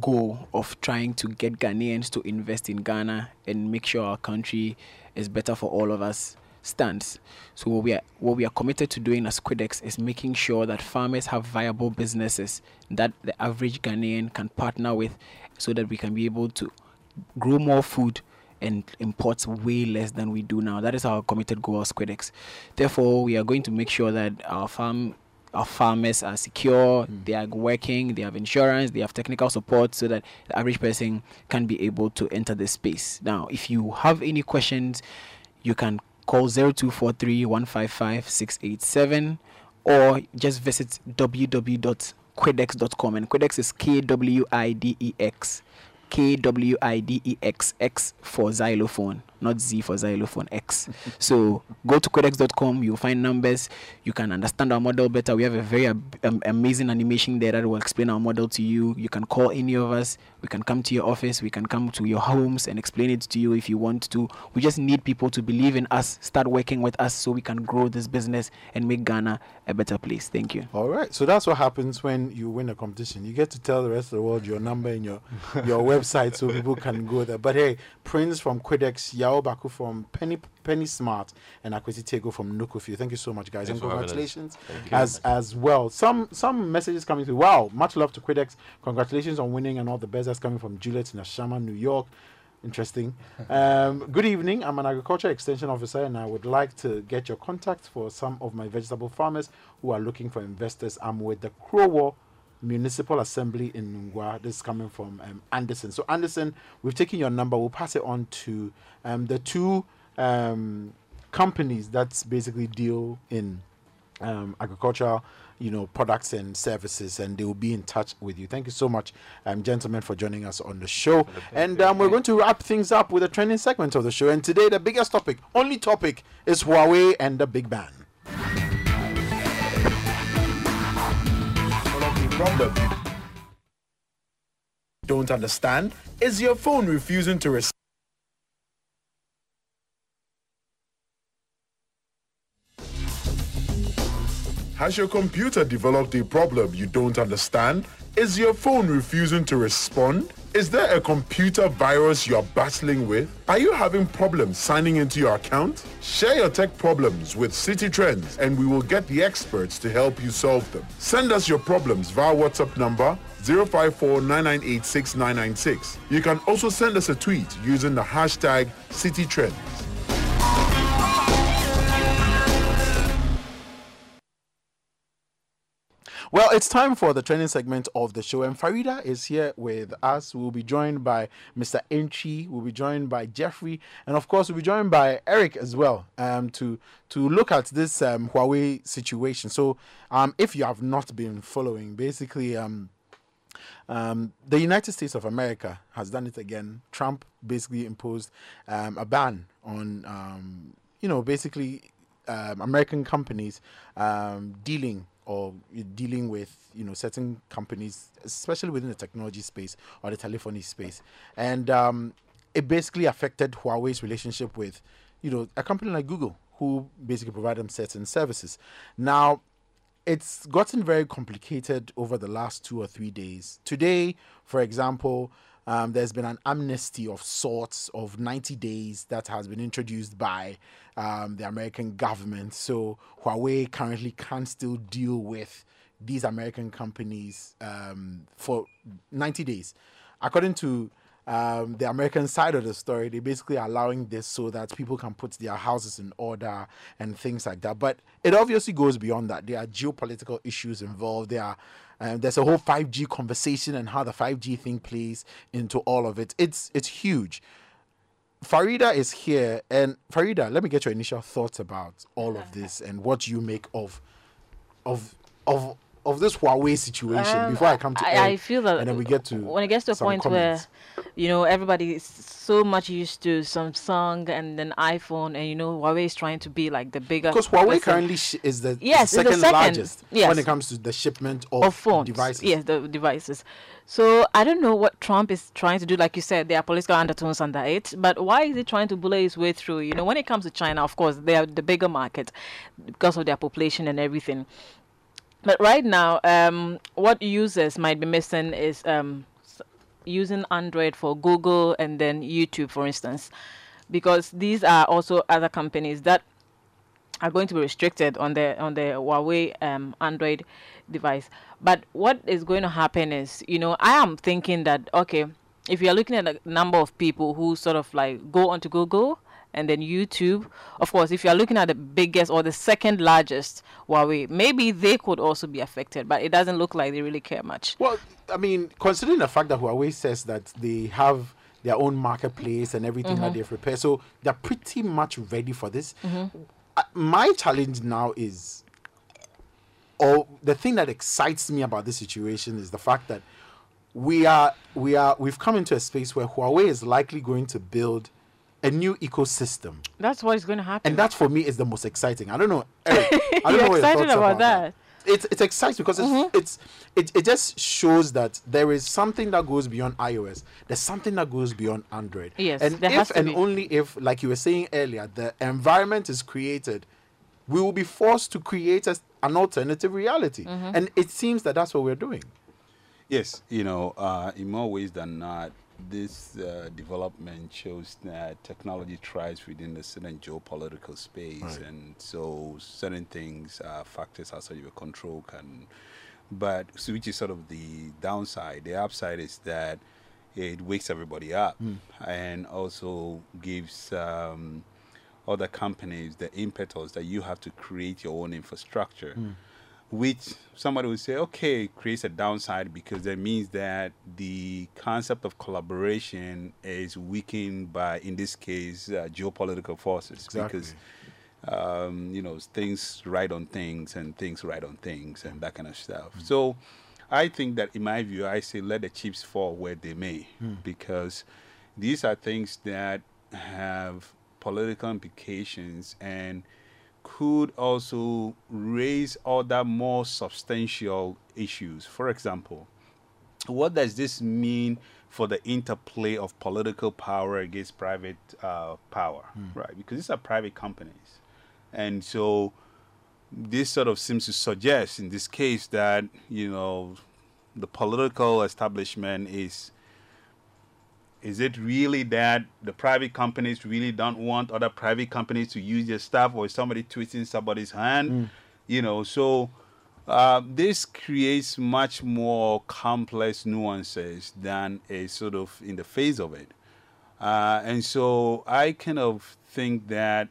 goal of trying to get Ghanaians to invest in Ghana and make sure our country is better for all of us stands. So what we are committed to doing as Quidex is making sure that farmers have viable businesses that the average Ghanaian can partner with, so that we can be able to grow more food and import way less than we do now. That is our committed goal as Quidex. Therefore, we are going to make sure that our farmers are secure, they are working, they have insurance, they have technical support, so that the average person can be able to enter this space. Now, if you have any questions, you can call 0243-155-687 or just visit www.quidex.com, and Quidex is KWIDEX, KWIDEX, X for xylophone, not Z for xylophone, X. So go to quidex.com, you'll find numbers, you can understand our model better. We have a very amazing animation there that will explain our model to you. You can call any of us, we can come to your office, we can come to your homes and explain it to you if you want to. We just need people to believe in us, start working with us, so we can grow this business and make Ghana a better place. Thank you. All right, so that's what happens when you win a competition. You get to tell the rest of the world your number and your website, so people can go there. But hey, Prince from Quidex, Yao Baku from Penny Smart, and Akwesi Tego from Nukufio, thank you so much, guys. Thanks, and congratulations as well. Some messages coming through. Wow, much love to Quidex. Congratulations on winning and all the best. That's coming from Juliet in Ashama, New York. Interesting. Good evening. I'm an agriculture extension officer, and I would like to get your contact for some of my vegetable farmers who are looking for investors. I'm with the Crowe Municipal Assembly in Ngwa. This is coming from Anderson. So Anderson, we've taken your number. We'll pass it on to the two companies that basically deal in agricultural, you know, products and services, and they will be in touch with you. Thank you so much, gentlemen, for joining us on the show. And we're going to wrap things up with a trending segment of the show. And today, the biggest topic, only topic, is Huawei and the big ban. Problem. Don't understand? Is your phone refusing to receive? Has your computer developed a problem you don't understand? Is your phone refusing to respond? Is there a computer virus you're battling with? Are you having problems signing into your account? Share your tech problems with City Trends and we will get the experts to help you solve them. Send us your problems via WhatsApp number 054-998-6996. You can also send us a tweet using the hashtag CityTrends. Well, it's time for the training segment of the show, and Farida is here with us. We'll be joined by Mr. Enchi, we'll be joined by Jeffrey, and of course, we'll be joined by Eric as well to look at this Huawei situation. So, if you have not been following, basically, the United States of America has done it again. Trump basically imposed a ban on, American companies dealing with, certain companies, especially within the technology space or the telephony space. And it basically affected Huawei's relationship with, a company like Google, who basically provide them certain services. Now, it's gotten very complicated over the last 2 or 3 days. Today, for example, there's been an amnesty of sorts of 90 days that has been introduced by the American government. So Huawei currently can still deal with these American companies for 90 days. According to the American side of the story, they basically are allowing this so that people can put their houses in order and things like that. But it obviously goes beyond that. There are geopolitical issues involved. There's a whole 5G conversation and how the 5G thing plays into all of it. It's huge. Farida is here, and Farida, let me get your initial thoughts about all of this and what you make of this Huawei situation before I come to Eric, I feel that, and then we get to when it gets to a point where everybody is so much used to Samsung and then iPhone, and Huawei is trying to be like the bigger, because Huawei currently is the second largest when it comes to the shipment of phones, devices. Yes, the devices. So I don't know what Trump is trying to do. Like you said, there are political undertones under it. But why is he trying to bully his way through? When it comes to China, of course, they are the bigger market because of their population and everything. But right now, what users might be missing is using Android for Google and then YouTube, for instance, because these are also other companies that are going to be restricted on the Huawei Android device. But what is going to happen is, I am thinking that, okay, if you're looking at a number of people who sort of like go onto Google and then YouTube, of course, if you're looking at the biggest or the second largest Huawei, maybe they could also be affected, but it doesn't look like they really care much. Well, I mean, considering the fact that Huawei says that they have their own marketplace and everything that they've prepared, so they're pretty much ready for this. My challenge now is, the thing that excites me about this situation is the fact that we've come into a space where Huawei is likely going to build a new ecosystem. That's what is going to happen. And that, for me, is the most exciting. I don't know. Eric, I don't know what your thoughts about that. It's exciting because it just shows that there is something that goes beyond iOS. There's something that goes beyond Android. Yes, and only if, like you were saying earlier, the environment is created, we will be forced to create an alternative reality. And it seems that that's what we're doing. Yes, in more ways than not, this development shows that technology thrives within the certain geopolitical space, and so certain things, factors outside your control can. But so which is sort of the downside. The upside is that it wakes everybody up and also gives other companies the impetus that you have to create your own infrastructure. Which somebody would say, okay, creates a downside because that means that the concept of collaboration is weakened by, in this case, geopolitical forces. Exactly. Because, things ride on things and things ride on things and that kind of stuff. So I think that, in my view, I say let the chips fall where they may, because these are things that have political implications and could also raise other more substantial issues. For example, what does this mean for the interplay of political power against private power, right? Because these are private companies. And so this sort of seems to suggest in this case that, the political establishment is Is it really that the private companies really don't want other private companies to use their stuff, or is somebody twisting somebody's hand? You know, so this creates much more complex nuances than is sort of in the face of it. And so I kind of think that,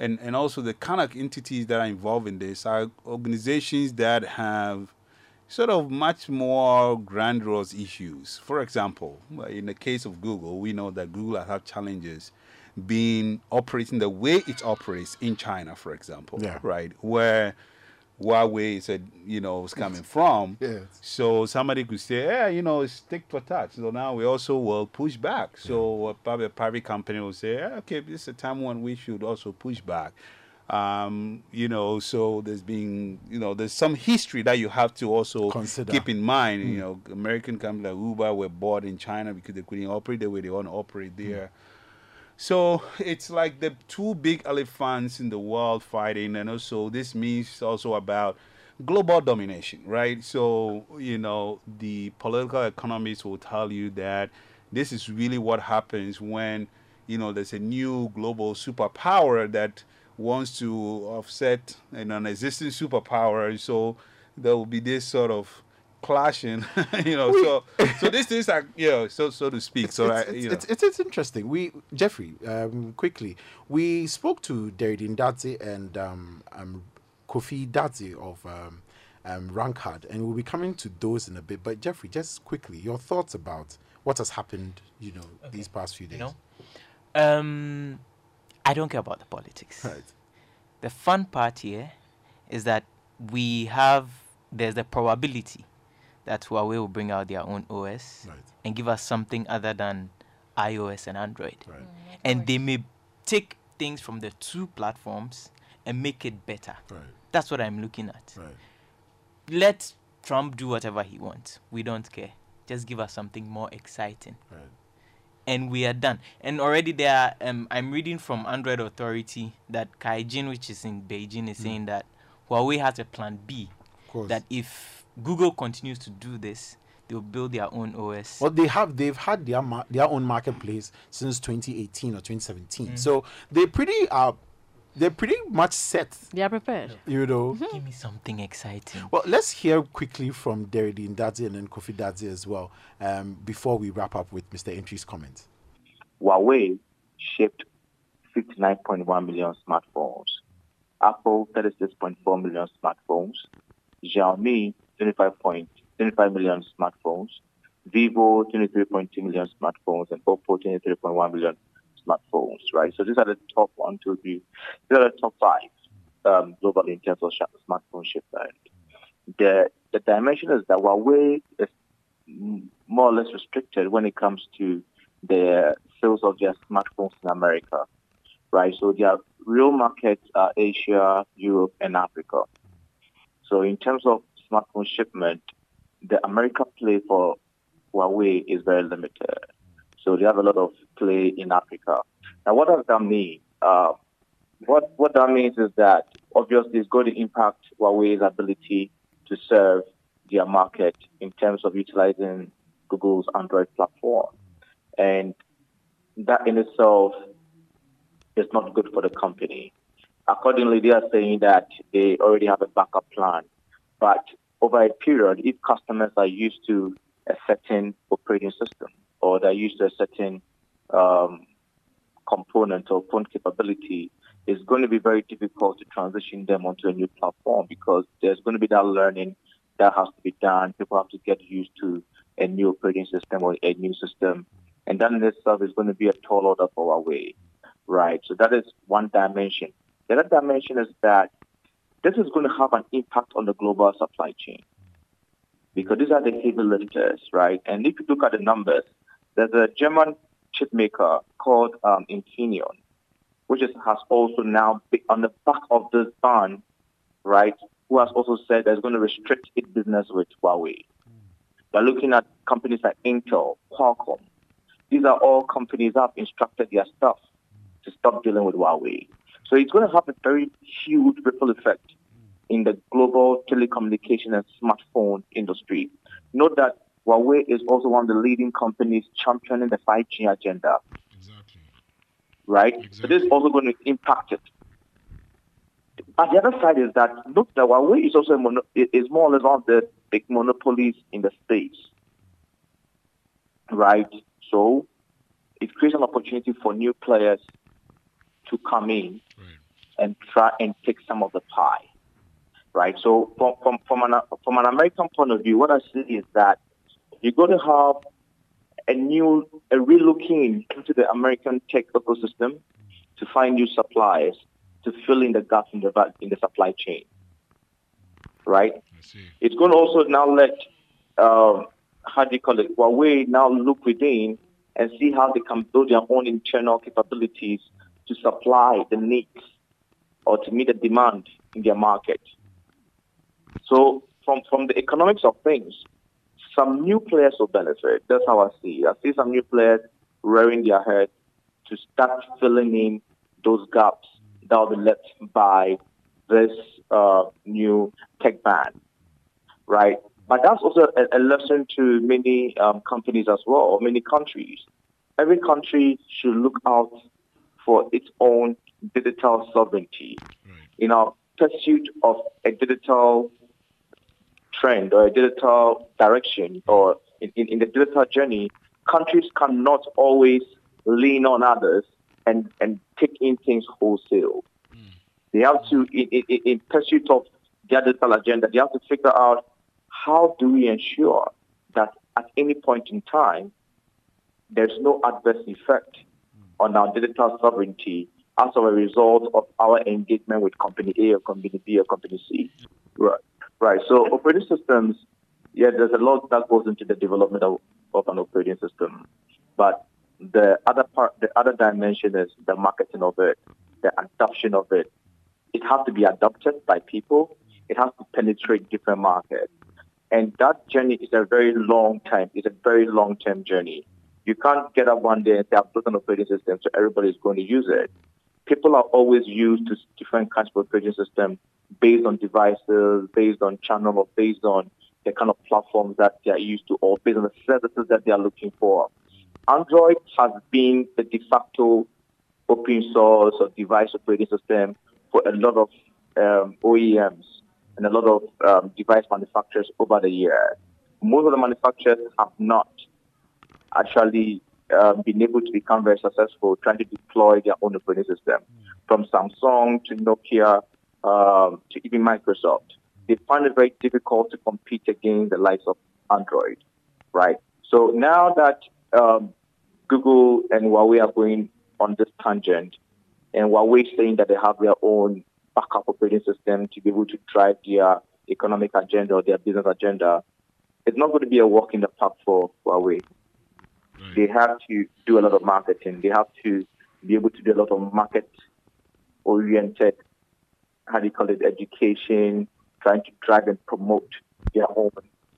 and also the kind of entities that are involved in this are organizations that have sort of much more grandiose issues. For example, in the case of Google, we know that Google has had challenges being operating the way it operates in China, for example, right? Where Huawei said, you know, was coming from. So somebody could say, yeah, you know, it's tit for tat. So now we also will push back. So probably a private company will say, okay, this is a time when we should also push back. You know, so there's been, you know, there's some history that you have to also consider. Keep in mind. You know, American companies like Uber were bought in China because they couldn't operate the way they want to operate there. So it's like the two big elephants in the world fighting, and also this means also about global domination, right? So, you know, the political economists will tell you that this is really what happens when, you know, there's a new global superpower that wants to offset a non-existing superpower. So there will be this sort of clashing, you know. So these things are, you know, so to speak. It's interesting. Jeffrey, quickly, we spoke to Dairedeen Dadsey and Kofi Dadsey of Rankard, and we'll be coming to those in a bit. But Jeffrey, just quickly, your thoughts about what has happened, you know, these past few days. You know, I don't care about the politics. Right. The fun part here is that there's the probability that Huawei will bring out their own OS and give us something other than iOS and Android. And they may take things from the two platforms and make it better. That's what I'm looking at. Let Trump do whatever he wants. We don't care. Just give us something more exciting. And we are done. And already there, I'm reading from Android Authority that Kaijin, which is in Beijing, is saying that Huawei has a plan B, that if Google continues to do this, they'll build their own OS. Well, they've had their own marketplace since 2018 or 2017. So they're pretty much set. They are prepared. You know. Give me something exciting. Well, let's hear quickly from Dairedeen Dadsey and then Kofi Dadsey as well, before we wrap up with Mr. Entry's comments. Huawei shipped 59.1 million smartphones. Apple, 36.4 million smartphones. Xiaomi, 25 million smartphones. Vivo, 23.2 million smartphones. And Oppo, 23.1 million smartphones, right? So these are the top five globally in terms of smartphone shipment. The dimension is that Huawei is more or less restricted when it comes to the sales of their smartphones in America, right? So their real markets are Asia, Europe, and Africa. So in terms of smartphone shipment, the America play for Huawei is very limited. So they have a lot of play in Africa. Now, what does that mean? What that means is that obviously it's going to impact Huawei's ability to serve their market in terms of utilizing Google's Android platform. And that in itself is not good for the company. Accordingly, they are saying that they already have a backup plan. But over a period, if customers are used to a certain operating system or they're used to a certain component or phone capability, it's going to be very difficult to transition them onto a new platform because there's going to be that learning that has to be done. People have to get used to a new operating system or a new system. And that in itself is going to be a tall order for Huawei, right? So that is one dimension. The other dimension is that this is going to have an impact on the global supply chain because these are the heavy lifters, right? And if you look at the numbers, there's a German chip maker called Infineon, which has also now, on the back of this ban, right, who has also said that it's going to restrict its business with Huawei. We're looking at companies like Intel, Qualcomm. These are all companies that have instructed their staff to stop dealing with Huawei. So it's going to have a very huge ripple effect in the global telecommunication and smartphone industry. Note that Huawei is also one of the leading companies championing the 5G agenda. Exactly. Right? Exactly. So this is also going to impact it. But the other side is that, look, that Huawei is also is more or less one of the big monopolies in the States. Right? So it creates an opportunity for new players to come in and try and take some of the pie. Right? So from an American point of view, what I see is that you're going to have a relooking into the American tech ecosystem to find new suppliers to fill in the gaps in the supply chain. Right? I see. It's going to also now let, Huawei now look within and see how they can build their own internal capabilities to supply the needs or to meet the demand in their market. So from the economics of things, some new players will benefit. That's how I see. I see some new players rearing their head to start filling in those gaps that will be left by this new tech ban, right? But that's also a lesson to many companies as well, or many countries. Every country should look out for its own digital sovereignty. Right. In our pursuit of a digital trend or a digital direction or in the digital journey, countries cannot always lean on others and take in things wholesale. Mm. They have to, in pursuit of their digital agenda, they have to figure out how do we ensure that at any point in time, there's no adverse effect on our digital sovereignty as a result of our engagement with company A or company B or company C. Right. Right. So operating systems, yeah, there's a lot that goes into the development of an operating system. But the other dimension is the marketing of it, the adoption of it. It has to be adopted by people. It has to penetrate different markets. And that journey is a very long time. It's a very long-term journey. You can't get up one day and say, I've built an operating system, so everybody's going to use it. People are always used to different kinds of operating systems based on devices, based on channel, or based on the kind of platforms that they are used to, or based on the services that they are looking for. Android has been the de facto open source or device operating system for a lot of OEMs and a lot of device manufacturers over the years. Most of the manufacturers have not actually been able to become very successful trying to deploy their own operating system, from Samsung to Nokia to even Microsoft. They find it very difficult to compete against the likes of Android, right? So now that Google and Huawei are going on this tangent, and Huawei saying that they have their own backup operating system to be able to drive their economic agenda or their business agenda, it's not going to be a walk in the park for Huawei. Right. They have to do a lot of marketing. They have to be able to do a lot of market-oriented, education, trying to drive and promote their own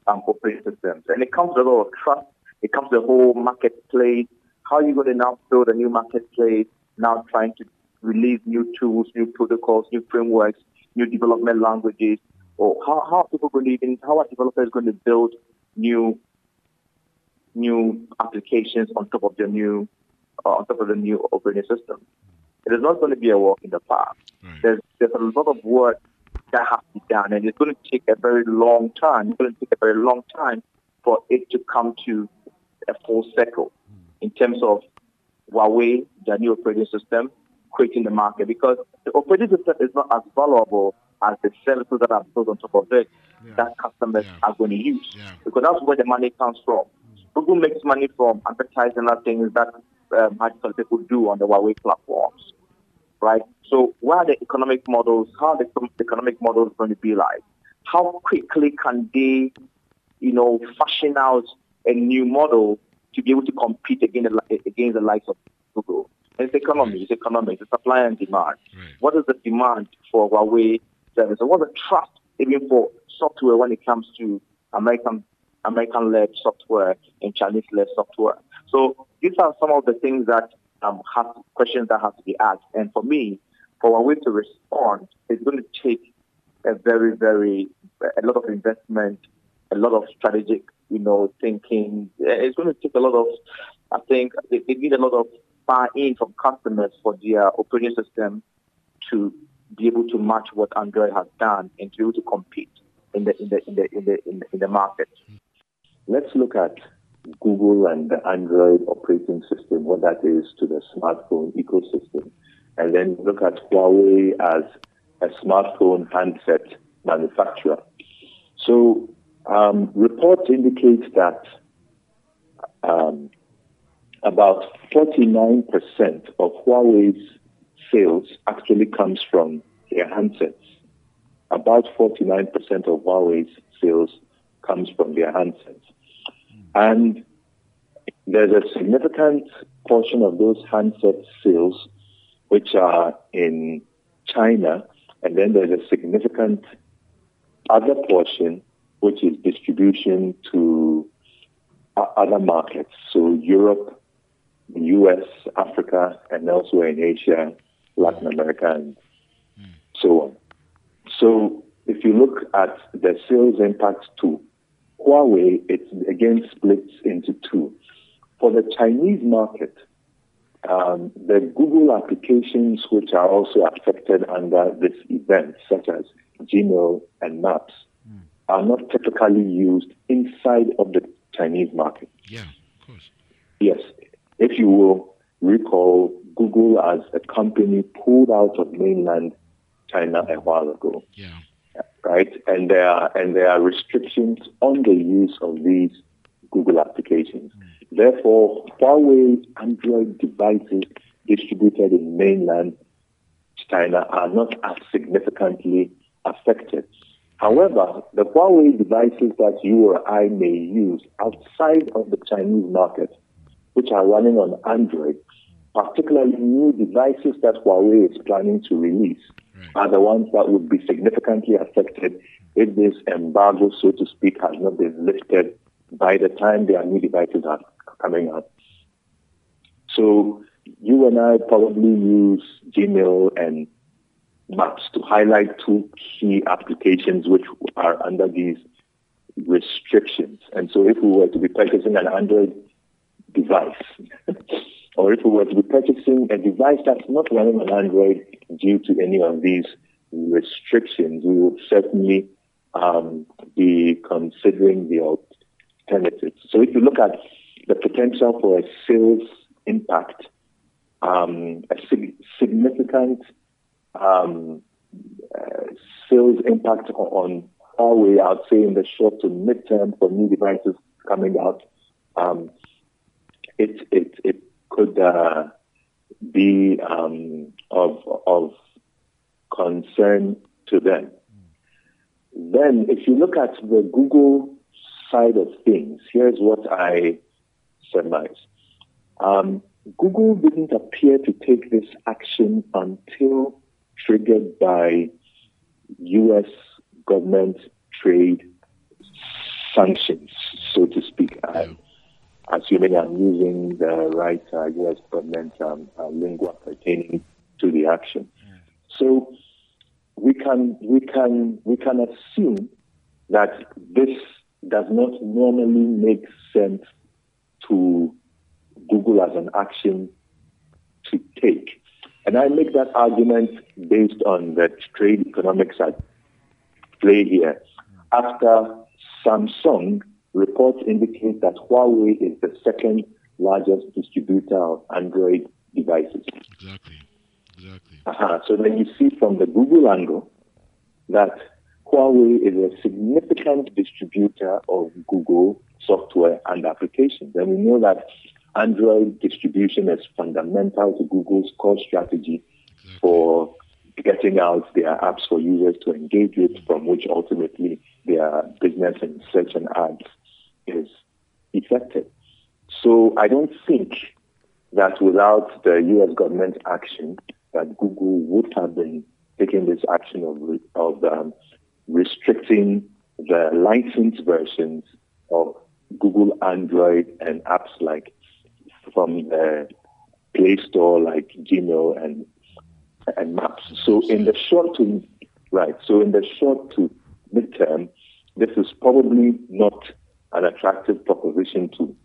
operating systems. And it comes with a lot of trust. It comes to the whole marketplace. How are you going to now build a new marketplace, now trying to release new tools, new protocols, new frameworks, new development languages? Or how are developers going to build new applications on top of the new operating system? It is not going to be a walk in the park. Right. There's a lot of work that has to be done, and it's going to take a very long time. It's going to take a very long time for it to come to a full circle in terms of Huawei, their new operating system, creating the market, because the operating system is not as valuable as the services that are built on top of it that customers are going to use, because that's where the money comes from. Google makes money from advertising and things that people do on the Huawei platforms, right? So what are the economic models? How are the economic models going to be like? How quickly can they, fashion out a new model to be able to compete against the likes of Google? It's economy, it's economics, it's supply and demand. Right. What is the demand for Huawei service? What's the trust even for software when it comes to American-led software and Chinese-led software? So these are some of the things that questions that have to be asked. And for me, for Huawei to respond, it's going to take a lot of investment a lot of strategic, thinking. It's going to take a lot of, I think, they need a lot of buy-in from customers for their operating system to be able to match what Android has done and to be able to compete in the market. Let's look at Google and the Android operating system, what that is to the smartphone ecosystem, and then look at Huawei as a smartphone handset manufacturer. So reports indicate that about 49% of Huawei's sales actually comes from their handsets. About 49% of Huawei's sales comes from their handsets. And there's a significant portion of those handset sales which are in China, and then there's a significant other portion which is distribution to other markets, so Europe, the US, Africa, and elsewhere in Asia, Latin America, and so on. So if you look at the sales impact to Huawei, it's again splits into two. For the Chinese market, the Google applications which are also affected under this event, such as Gmail and Maps, are not typically used inside of the Chinese market. Yeah, of course. Yes. If you will recall, Google as a company pulled out of mainland China a while ago. Yeah. Right? And there are restrictions on the use of these Google applications. Therefore, Huawei Android devices distributed in mainland China are not as significantly affected. However, the Huawei devices that you or I may use outside of the Chinese market, which are running on Android, particularly new devices that Huawei is planning to release, are the ones that would be significantly affected if this embargo, so to speak, has not been lifted by the time their new devices are coming out. So you and I probably use Gmail and Maps to highlight two key applications which are under these restrictions. And so if we were to be purchasing an Android device, or if we were to be purchasing a device that's not running on Android due to any of these restrictions, we would certainly be considering the alternatives. So if you look at the potential for a sales impact, a significant sales impact on Huawei, I would say in the short to midterm for new devices coming out, it could be of concern to them. Then, if you look at the Google side of things, here's what I surmise. Google didn't appear to take this action until triggered by U.S. government trade sanctions, so to speak. Assuming I'm using the right U.S. government lingua pertaining to the action, so we can assume that this does not normally make sense to Google as an action to take, and I make that argument based on the trade economics at play here. After Samsung. Reports indicate that Huawei is the second largest distributor of Android devices. Exactly. So then you see from the Google angle that Huawei is a significant distributor of Google software and applications. And we know that Android distribution is fundamental to Google's core strategy for getting out their apps for users to engage with, from which ultimately their business and search and ads is effective. So I don't think that without the U.S. government action that Google would have been taking this action of restricting the licensed versions of Google Android and apps like from the Play Store like Gmail and Maps. So in the short to midterm, this is probably not an attractive proposition to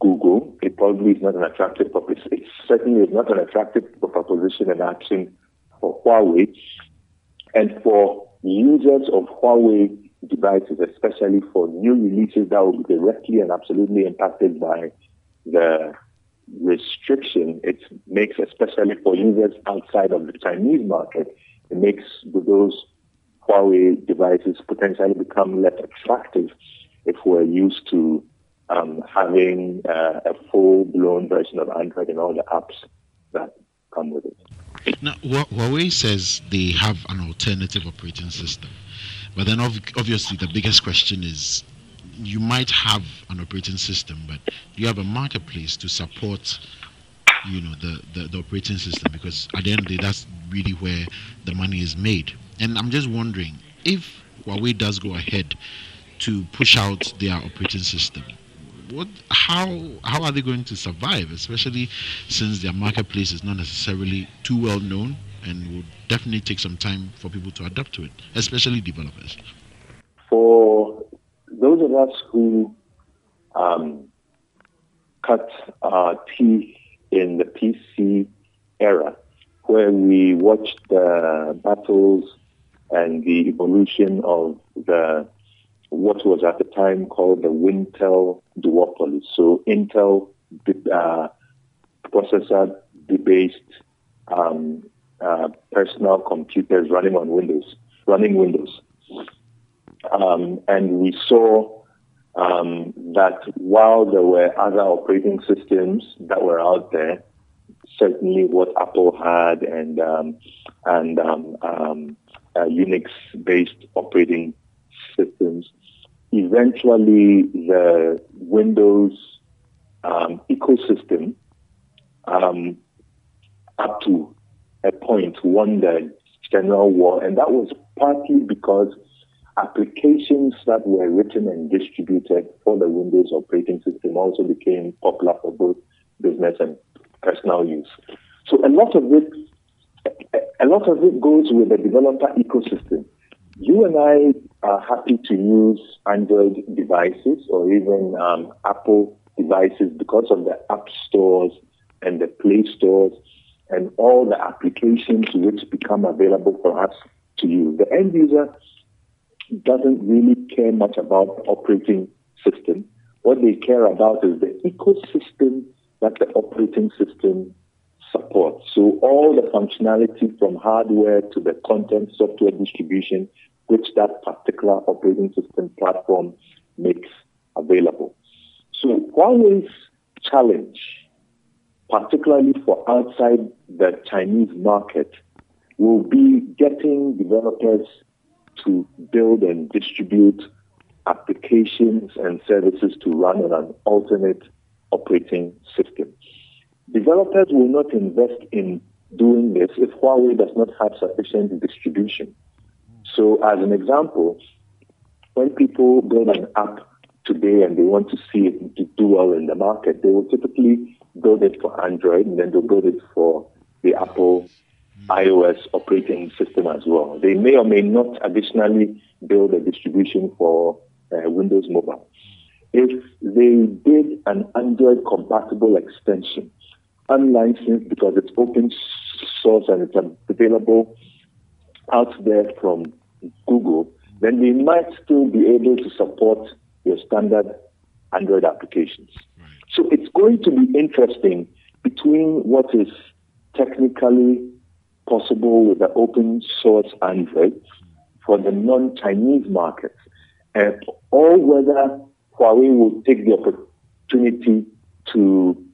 Google. It probably is not an attractive proposition. It certainly is not an attractive proposition and action for Huawei. And for users of Huawei devices, especially for new releases that will be directly and absolutely impacted by the restriction it makes, especially for users outside of the Chinese market, it makes those Huawei devices potentially become less attractive if we're used to having a full-blown version of Android and all the apps that come with it. Now, Huawei says they have an alternative operating system, but then obviously the biggest question is, you might have an operating system, but you have a marketplace to support, you know, the operating system, because at the end of the day, that's really where the money is made. And I'm just wondering, if Huawei does go ahead to push out their operating system, how are they going to survive, especially since their marketplace is not necessarily too well known and will definitely take some time for people to adapt to it, especially developers? For those of us who cut our teeth in the PC era, where we watched the battles and the evolution of what was at the time called the Wintel duopoly. So Intel processor-based personal computers running Windows. And we saw that while there were other operating systems that were out there, certainly what Apple had and Unix-based operating systems, eventually the Windows ecosystem up to a point won the general war, and that was partly because applications that were written and distributed for the Windows operating system also became popular for both business and personal use. So a lot of it goes with the developer ecosystem. You and I are happy to use Android devices or even Apple devices because of the app stores and the Play stores and all the applications which become available for us to use. The end user doesn't really care much about the operating system. What they care about is the ecosystem that the operating system supports. So all the functionality from hardware to the content, software distribution, which that particular operating system platform makes available. So Huawei's challenge, particularly for outside the Chinese market, will be getting developers to build and distribute applications and services to run on an alternate operating system. Developers will not invest in doing this if Huawei does not have sufficient distribution. So as an example, when people build an app today and they want to see it to do well in the market, they will typically build it for Android and then they'll build it for the Apple iOS operating system as well. They may or may not additionally build a distribution for Windows Mobile. If they did an Android-compatible extension, unlicensed because it's open source and it's available out there from Google, then they might still be able to support your standard Android applications. So it's going to be interesting between what is technically possible with the open source Android for the non-Chinese markets, or whether Huawei will take the opportunity to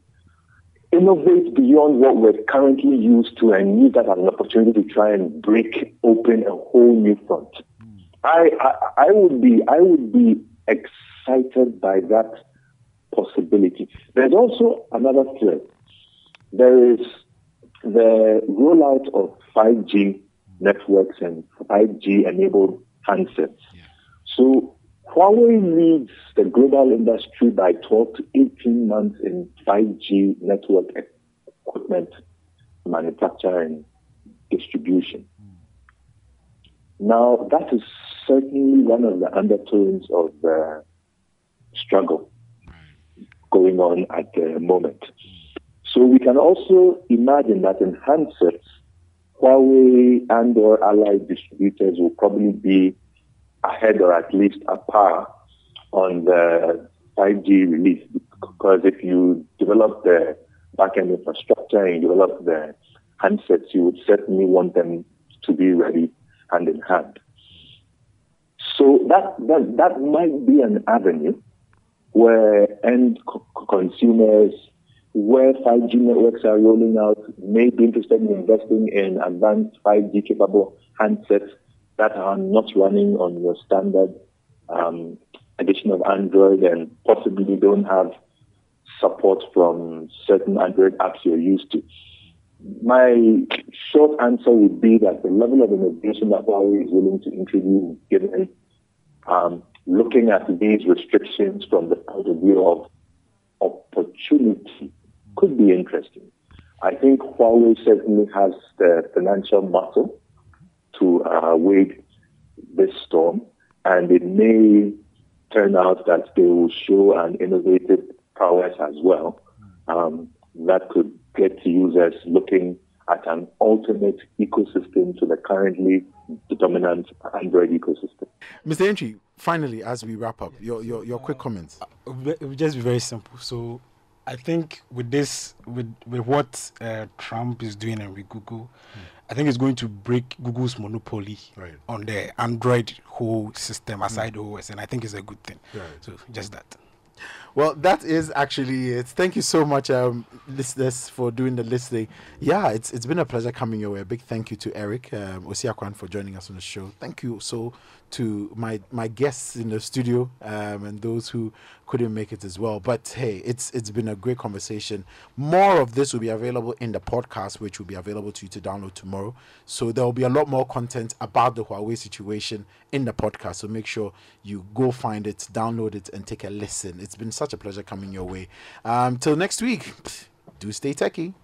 innovate beyond what we're currently used to and use that as an opportunity to try and break open a whole new front. I would be excited by that possibility. There's also another threat. There is the rollout of 5G networks and 5G-enabled handsets. So Huawei leads the global industry by 12 to 18 months in 5G network equipment manufacture and distribution. Now, that is certainly one of the undertones of the struggle going on at the moment. So we can also imagine that in handsets, Huawei and or allied distributors will probably be ahead or at least a par on the 5G release, because if you develop the back-end infrastructure and you develop the handsets, you would certainly want them to be ready hand in hand. So that might be an avenue where end consumers, where 5G networks are rolling out, may be interested in investing in advanced 5G capable handsets that are not running on your standard edition of Android and possibly don't have support from certain Android apps you're used to. My short answer would be that the level of innovation that Huawei is willing to introduce, given looking at these restrictions from the point of view of opportunity, could be interesting. I think Huawei certainly has the financial muscle to wade this storm, and it may turn out that they will show an innovative prowess as well that could get users looking at an alternate ecosystem to the currently dominant Android ecosystem. Mr. Entry, finally, as we wrap up, your quick comments. It will just be very simple. So I think with this, with what Trump is doing and with Google, I think it's going to break Google's monopoly on the Android whole system aside OS, and I think it's a good thing. Right. So just that. Well, that is actually it. Thank you so much, listeners, for doing the listening. Yeah, it's been a pleasure coming your way. A big thank you to Eric Osiakwan for joining us on the show. Thank you also to my guests in the studio and those who couldn't make it as well. But hey, it's been a great conversation. More of this will be available in the podcast, which will be available to you to download tomorrow. So there will be a lot more content about the Huawei situation in the podcast. So make sure you go find it, download it, and take a listen. It's been such a pleasure coming your way. Till next week, do stay techie.